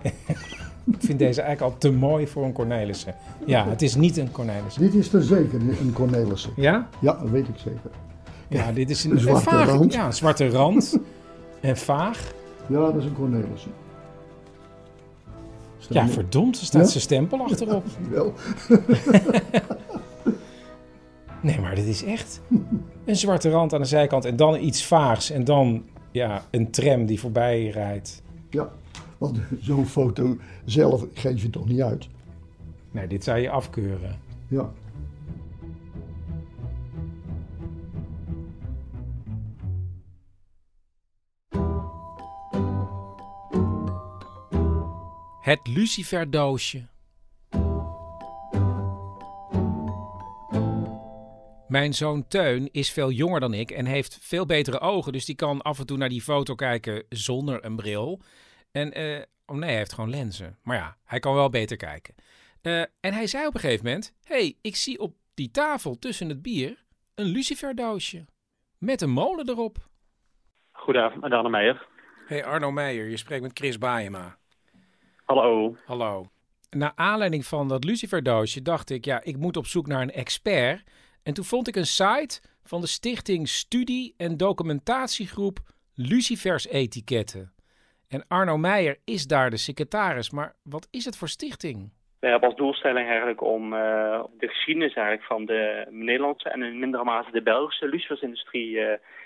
Ik vind deze eigenlijk al te mooi voor een Cornelissen. Ja, het is niet een Cornelissen. Dit is er zeker een Cornelissen. Ja? Ja, dat weet ik zeker. Ja, dit is een zwarte rand. Ja, een zwarte rand. En vaag. Ja, dat is een Cornelissen. Ja, verdomd, er staat zijn stempel achterop. Ja, wel. Nee, maar dit is echt een zwarte rand aan de zijkant en dan iets vaags. En dan een tram die voorbij rijdt. Ja, want zo'n foto zelf geef je toch niet uit? Nee, dit zou je afkeuren. Ja. Het luciferdoosje. Mijn zoon Teun is veel jonger dan ik en heeft veel betere ogen. Dus die kan af en toe naar die foto kijken zonder een bril. En hij heeft gewoon lenzen. Maar ja, hij kan wel beter kijken. En hij zei op een gegeven moment... Hé, ik zie op die tafel tussen het bier een luciferdoosje. Met een molen erop. Goedenavond, met Arno Meijer. Hey Arno Meijer, je spreekt met Chris Bajema. Hallo. Naar aanleiding van dat luciferdoosje dacht ik... ik moet op zoek naar een expert. En toen vond ik een site van de Stichting Studie en Documentatiegroep Lucifers Etiketten. En Arno Meijer is daar de secretaris. Maar wat is het voor stichting? We hebben als doelstelling eigenlijk om de geschiedenis eigenlijk van de Nederlandse en in mindere mate de Belgische lucifersindustrie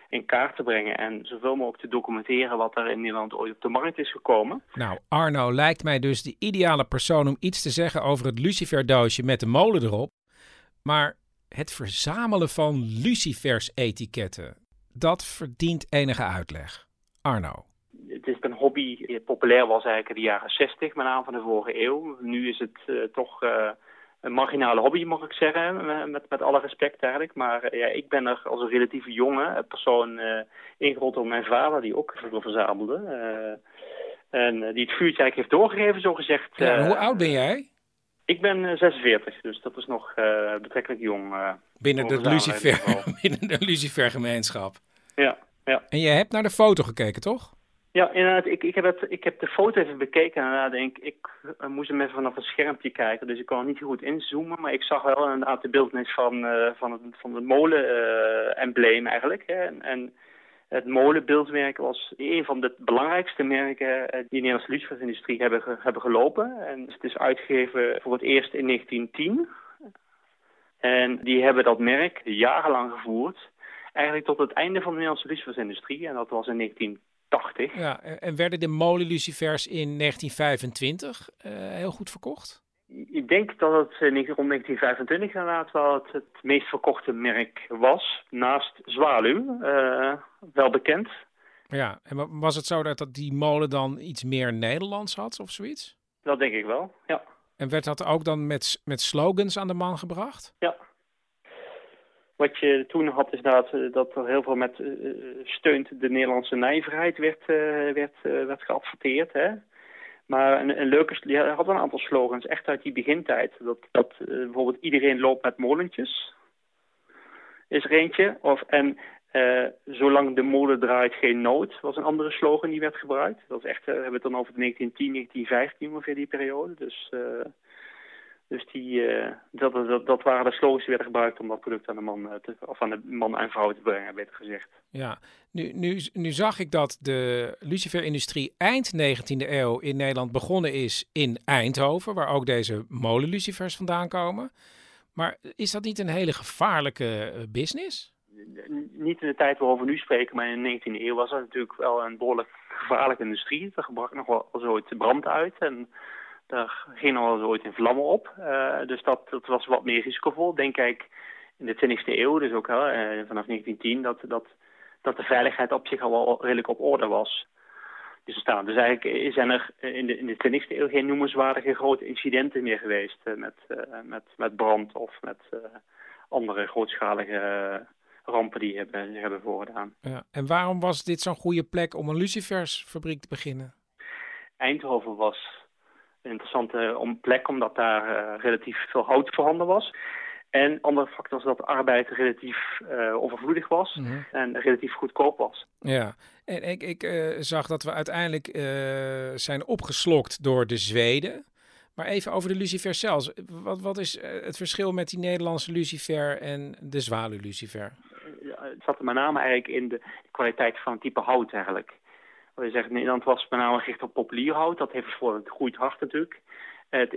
in kaart te brengen. En zoveel mogelijk te documenteren wat er in Nederland ooit op de markt is gekomen. Nou, Arno lijkt mij dus de ideale persoon om iets te zeggen over het luciferdoosje met de molen erop. Maar het verzamelen van lucifersetiketten, dat verdient enige uitleg. Arno. Het is een hobby die populair was eigenlijk in de jaren 60, met name van de vorige eeuw. Nu is het toch een marginale hobby, mag ik zeggen, met alle respect eigenlijk. Maar ja, ik ben er als een relatief jonge persoon ingerold door mijn vader, die ook verzamelde. En die het vuurtje eigenlijk heeft doorgegeven, zogezegd. Ja, hoe oud ben jij? Ik ben 46, dus dat is nog betrekkelijk jong. Binnen de lucifergemeenschap. Ja, ja. En jij hebt naar de foto gekeken, toch? Ja, inderdaad. Ik heb de foto even bekeken en inderdaad denk ik moest hem even vanaf het schermpje kijken. Dus ik kon er niet goed inzoomen, maar ik zag wel inderdaad de beeldenis van het molen-embleem eigenlijk. Hè. En het molenbeeldmerk was een van de belangrijkste merken die de Nederlandse lucifersindustrie hebben gelopen. En het is uitgegeven voor het eerst in 1910. En die hebben dat merk jarenlang gevoerd, eigenlijk tot het einde van de Nederlandse lucifersindustrie. En dat was in 1910. Ja, en werden de molenlucifers in 1925 heel goed verkocht? Ik denk dat het rond 1925 inderdaad wel het meest verkochte merk was, naast Zwaluw, wel bekend. Ja, en was het zo dat die molen dan iets meer Nederlands had of zoiets? Dat denk ik wel, ja. En werd dat ook dan met slogans aan de man gebracht? Ja. Wat je toen had is dat er heel veel met steunt de Nederlandse nijverheid werd geadverteerd. Hè? Maar een leuke, je had een aantal slogans, echt uit die begintijd. Dat bijvoorbeeld iedereen loopt met molentjes, is er eentje. En zolang de molen draait geen nood, was een andere slogan die werd gebruikt. Dat is echt, we hebben het dan over 1910, 1915 ongeveer die periode, dus... Dus dat waren de slogans die werden gebruikt om dat product aan de man en vrouw te brengen, werd gezegd. Ja, nu zag ik dat de luciferindustrie eind 19e eeuw in Nederland begonnen is in Eindhoven, waar ook deze molenlucifers vandaan komen. Maar is dat niet een hele gevaarlijke business? Niet in de tijd waarover we nu spreken, maar in de 19e eeuw was dat natuurlijk wel een behoorlijk gevaarlijke industrie. Er gebrak nog wel zoiets brand uit en... daar ging al ooit in vlammen op. Dus dat was wat meer risicovol. Denk ik in de 20e eeuw, dus ook vanaf 1910, dat de veiligheid op zich al wel redelijk op orde was. Dus eigenlijk zijn er in de 20e eeuw geen noemenswaardige grote incidenten meer geweest. Met brand of met andere grootschalige rampen die hebben voorgedaan. Ja. En waarom was dit zo'n goede plek om een lucifersfabriek te beginnen? Eindhoven was... een interessante plek, omdat daar relatief veel hout voorhanden was. En andere factor was dat arbeid relatief overvloedig was en relatief goedkoop was. Ja, en ik zag dat we uiteindelijk zijn opgeslokt door de Zweden. Maar even over de lucifers zelfs. Wat is het verschil met die Nederlandse lucifer en de zwaluwlucifer? Het zat er met name eigenlijk in de kwaliteit van het type hout eigenlijk. We zeggen, Nederland was met name gericht op populierhout. Dat heeft voor het groeit hard natuurlijk. Het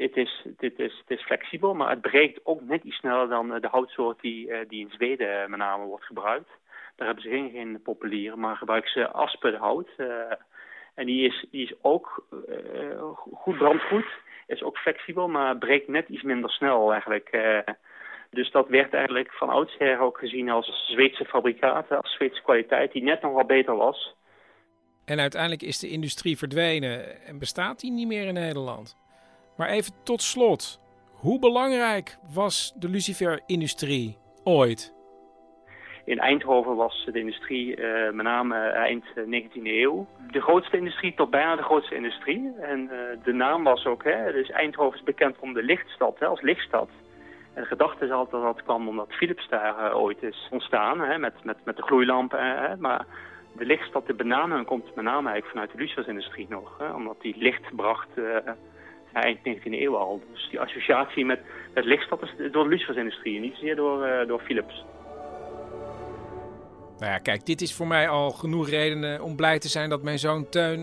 is flexibel, maar het breekt ook net iets sneller dan de houtsoort die in Zweden met name wordt gebruikt. Daar hebben ze geen populieren, maar gebruiken ze aspenhout. En die is ook goed brandgoed, is ook flexibel, maar breekt net iets minder snel eigenlijk. Dus dat werd eigenlijk van oudsher ook gezien als Zweedse fabrikaten, als Zweedse kwaliteit, die net nog wel beter was. En uiteindelijk is de industrie verdwenen en bestaat die niet meer in Nederland. Maar even tot slot, hoe belangrijk was de luciferindustrie ooit? In Eindhoven was de industrie met name eind 19e eeuw de grootste industrie, tot bijna de grootste industrie. En de naam was ook, dus Eindhoven is bekend om de lichtstad, als lichtstad. En de gedachte is altijd dat dat kwam omdat Philips daar ooit is ontstaan, met de gloeilampen, maar... de lichtstad, de benaming komt met name eigenlijk vanuit de lucifersindustrie nog. Hè? Omdat die licht bracht eind 19e eeuw al. Dus die associatie met lichtstad is door de lucifersindustrie, niet zozeer door Philips. Nou ja, kijk, dit is voor mij al genoeg redenen om blij te zijn dat mijn zoon Teun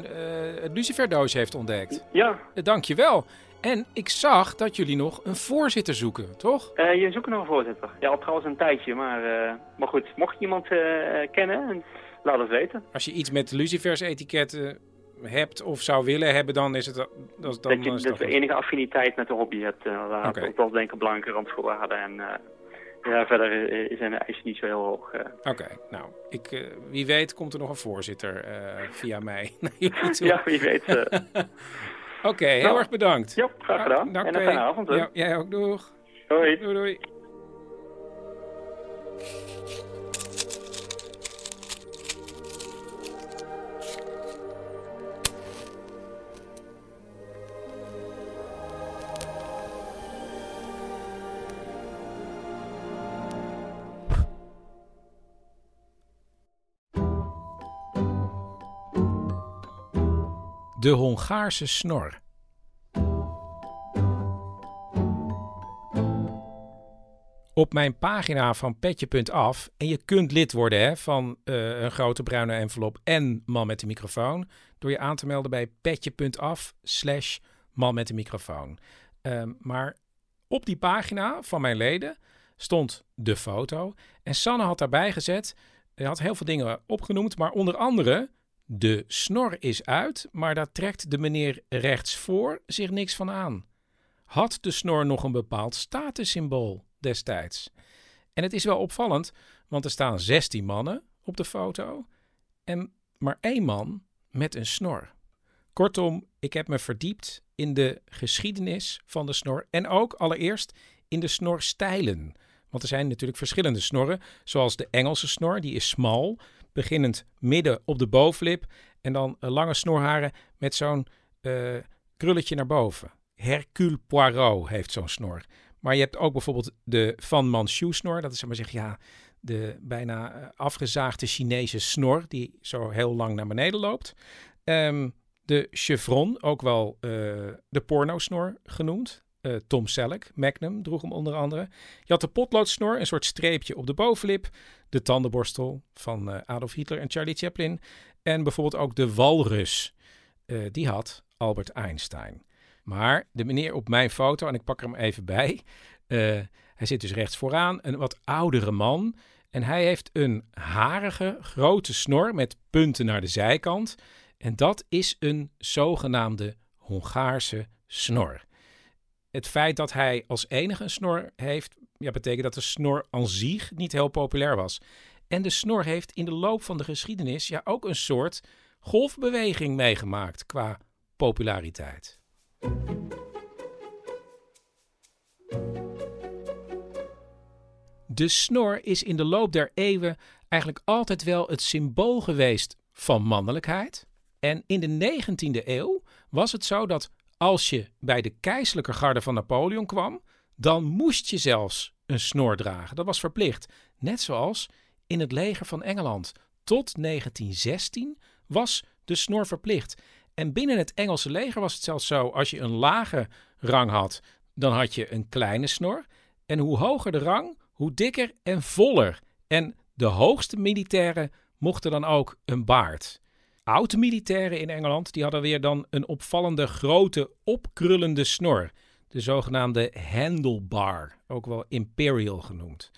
het luciferdoosje heeft ontdekt. Ja. Dank je wel. En ik zag dat jullie nog een voorzitter zoeken, toch? Je zoekt nog een voorzitter. Ja, al trouwens een tijdje, maar goed. Mocht je iemand kennen, laat het weten. Als je iets met lucifersetiketten hebt of zou willen hebben, dan is het... Dat je enige affiniteit met de hobby hebt. Okay. Dat denk ik blanke randvoorwaarden en... Ja, verder zijn de eisen niet zo heel hoog. Oké, nou, wie weet komt er nog een voorzitter via mij. Ja, wie weet. Oké, heel erg bedankt. Ja, graag gedaan. Dank en een fijne avond. Ja, jij ook, doeg. Hoi. Doei. De Hongaarse snor. Op mijn pagina van Petje.af, en je kunt lid worden van Een Grote Bruine Envelop en Man met de microfoon, door je aan te melden bij Petje.af/Man met de microfoon. Maar op die pagina van mijn leden stond de foto. En Sanne had daarbij gezet, hij had heel veel dingen opgenoemd, maar onder andere... De snor is uit, maar daar trekt de meneer rechtsvoor zich niks van aan. Had de snor nog een bepaald statussymbool destijds? En het is wel opvallend, want er staan 16 mannen op de foto en maar 1 man met een snor. Kortom, ik heb me verdiept in de geschiedenis van de snor en ook allereerst in de snorstijlen. Want er zijn natuurlijk verschillende snorren, zoals de Engelse snor, die is smal... Beginnend midden op de bovenlip en dan lange snorharen met zo'n krulletje naar boven. Hercule Poirot heeft zo'n snor. Maar je hebt ook bijvoorbeeld de Van Manchu-snor. Dat is de bijna afgezaagde Chinese snor die zo heel lang naar beneden loopt. De chevron, ook wel de pornosnor genoemd. Tom Selleck, Magnum, droeg hem onder andere. Je had de potloodsnor, een soort streepje op de bovenlip. De tandenborstel van Adolf Hitler en Charlie Chaplin. En bijvoorbeeld ook de walrus. Die had Albert Einstein. Maar de meneer op mijn foto, en ik pak er hem even bij. Hij zit dus rechts vooraan, een wat oudere man. En hij heeft een harige, grote snor met punten naar de zijkant. En dat is een zogenaamde Hongaarse snor. Het feit dat hij als enige een snor heeft... betekent dat de snor aan zich niet heel populair was. En de snor heeft in de loop van de geschiedenis... ook een soort golfbeweging meegemaakt qua populariteit. De snor is in de loop der eeuwen... eigenlijk altijd wel het symbool geweest van mannelijkheid. En in de 19e eeuw was het zo dat... Als je bij de keizerlijke garde van Napoleon kwam, dan moest je zelfs een snor dragen. Dat was verplicht. Net zoals in het leger van Engeland. Tot 1916 was de snor verplicht. En binnen het Engelse leger was het zelfs zo, als je een lage rang had, dan had je een kleine snor. En hoe hoger de rang, hoe dikker en voller. En de hoogste militairen mochten dan ook een baard. Oud-militairen in Engeland, die hadden weer dan een opvallende grote opkrullende snor. De zogenaamde handlebar, ook wel imperial genoemd.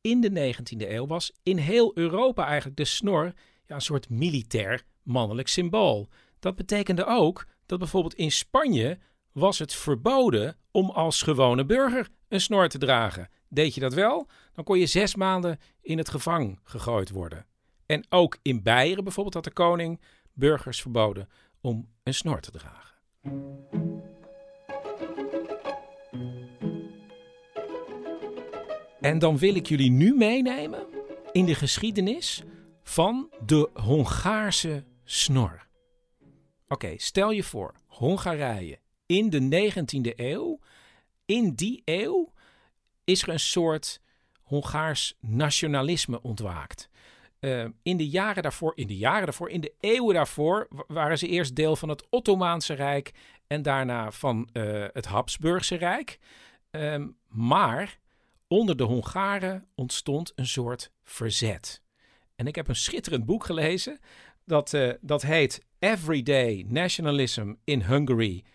In de 19e eeuw was in heel Europa eigenlijk de snor een soort militair mannelijk symbool. Dat betekende ook dat bijvoorbeeld in Spanje was het verboden om als gewone burger een snor te dragen. Deed je dat wel, dan kon je 6 maanden in het gevangen gegooid worden. En ook in Beieren bijvoorbeeld had de koning burgers verboden om een snor te dragen. En dan wil ik jullie nu meenemen in de geschiedenis van de Hongaarse snor. Oké, stel je voor, Hongarije in de 19e eeuw. In die eeuw is er een soort Hongaars nationalisme ontwaakt. In de eeuwen daarvoor, waren ze eerst deel van het Ottomaanse Rijk en daarna van het Habsburgse Rijk. Maar onder de Hongaren ontstond een soort verzet. En ik heb een schitterend boek gelezen Dat heet Everyday Nationalism in Hungary 1789-1867.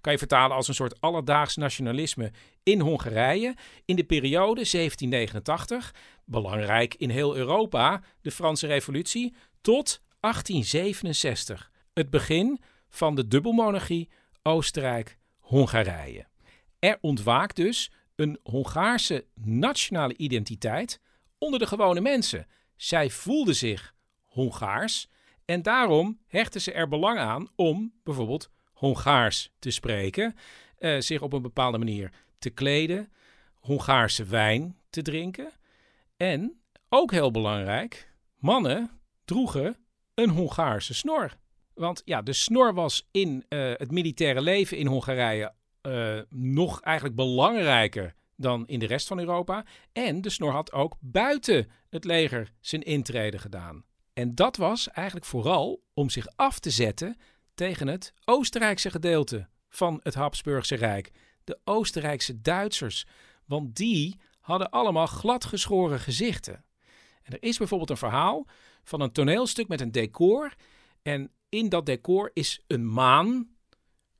Kan je vertalen als een soort alledaags nationalisme in Hongarije. In de periode 1789, belangrijk in heel Europa, de Franse Revolutie, tot 1867. Het begin van de dubbelmonarchie Oostenrijk-Hongarije. Er ontwaakt dus een Hongaarse nationale identiteit onder de gewone mensen. Zij voelden zich Hongaars en daarom hechten ze er belang aan om bijvoorbeeld Hongaars te spreken, zich op een bepaalde manier te kleden, Hongaarse wijn te drinken. En, ook heel belangrijk, mannen droegen een Hongaarse snor. Want ja, de snor was in het militaire leven in Hongarije nog eigenlijk belangrijker dan in de rest van Europa. En de snor had ook buiten het leger zijn intrede gedaan. En dat was eigenlijk vooral om zich af te zetten tegen het Oostenrijkse gedeelte van het Habsburgse Rijk. De Oostenrijkse Duitsers. Want die hadden allemaal gladgeschoren gezichten. En er is bijvoorbeeld een verhaal van een toneelstuk met een decor. En in dat decor is een maan,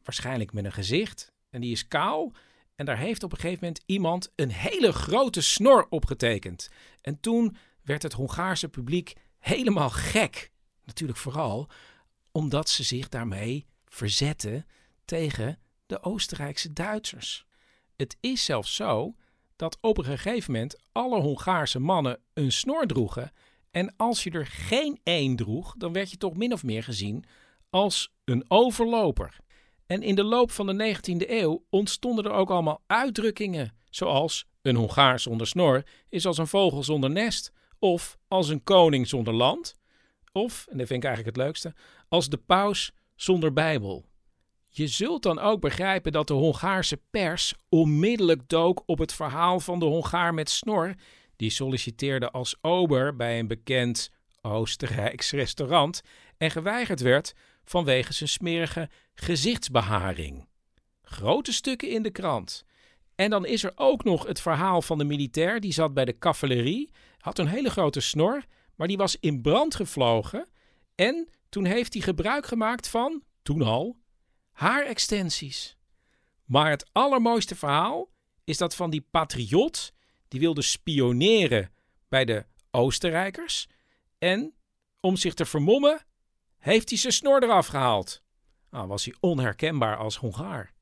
waarschijnlijk met een gezicht. En die is kaal. En daar heeft op een gegeven moment iemand een hele grote snor opgetekend. En toen werd het Hongaarse publiek helemaal gek. Natuurlijk vooral omdat ze zich daarmee verzetten tegen de Oostenrijkse Duitsers. Het is zelfs zo dat op een gegeven moment alle Hongaarse mannen een snor droegen. En als je er geen één droeg, dan werd je toch min of meer gezien als een overloper. En in de loop van de 19e eeuw ontstonden er ook allemaal uitdrukkingen. Zoals een Hongaar zonder snor is als een vogel zonder nest. Of als een koning zonder land. Of, en dat vind ik eigenlijk het leukste, als de paus zonder Bijbel. Je zult dan ook begrijpen dat de Hongaarse pers onmiddellijk dook op het verhaal van de Hongaar met snor. Die solliciteerde als ober bij een bekend Oostenrijks restaurant en geweigerd werd vanwege zijn smerige gezichtsbeharing. Grote stukken in de krant. En dan is er ook nog het verhaal van de militair. Die zat bij de cavalerie, had een hele grote snor, maar die was in brand gevlogen. En toen heeft hij gebruik gemaakt van, toen al, haarextensies. Maar het allermooiste verhaal is dat van die patriot. Die wilde spioneren bij de Oostenrijkers. En om zich te vermommen, heeft hij zijn snor eraf gehaald. Nou, was hij onherkenbaar als Hongaar.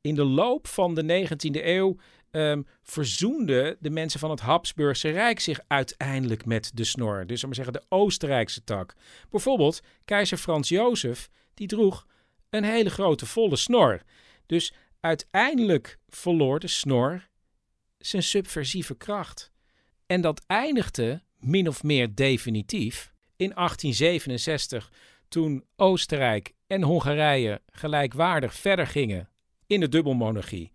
In de loop van de 19e eeuw verzoenden de mensen van het Habsburgse Rijk zich uiteindelijk met de snor. Dus om te zeggen de Oostenrijkse tak. Bijvoorbeeld keizer Frans Jozef, die droeg een hele grote volle snor. Dus uiteindelijk verloor de snor zijn subversieve kracht. En dat eindigde min of meer definitief in 1867... toen Oostenrijk en Hongarije gelijkwaardig verder gingen in de dubbelmonarchie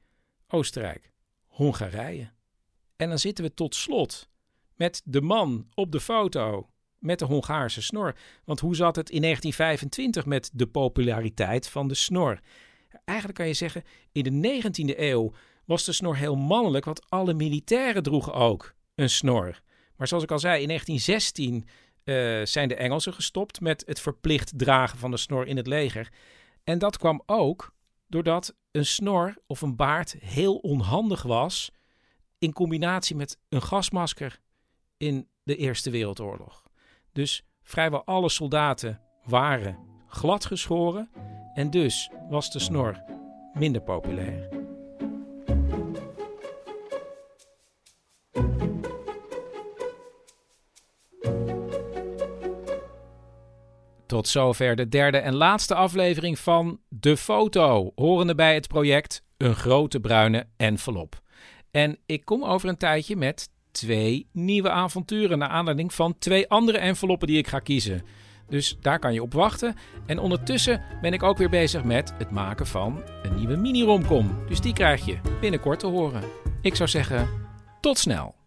Oostenrijk-Hongarije. En dan zitten we tot slot met de man op de foto met de Hongaarse snor. Want hoe zat het in 1925 met de populariteit van de snor? Eigenlijk kan je zeggen, in de 19e eeuw was de snor heel mannelijk, want alle militairen droegen ook een snor. Maar zoals ik al zei, in 1916 zijn de Engelsen gestopt met het verplicht dragen van de snor in het leger. En dat kwam ook doordat een snor of een baard heel onhandig was in combinatie met een gasmasker in de Eerste Wereldoorlog. Dus vrijwel alle soldaten waren gladgeschoren en dus was de snor minder populair. Tot zover de derde en laatste aflevering van De Foto, horende bij het project Een Grote Bruine Envelop. En ik kom over een tijdje met 2 nieuwe avonturen, naar aanleiding van 2 andere enveloppen die ik ga kiezen. Dus daar kan je op wachten. En ondertussen ben ik ook weer bezig met het maken van een nieuwe mini-romcom. Dus die krijg je binnenkort te horen. Ik zou zeggen, tot snel!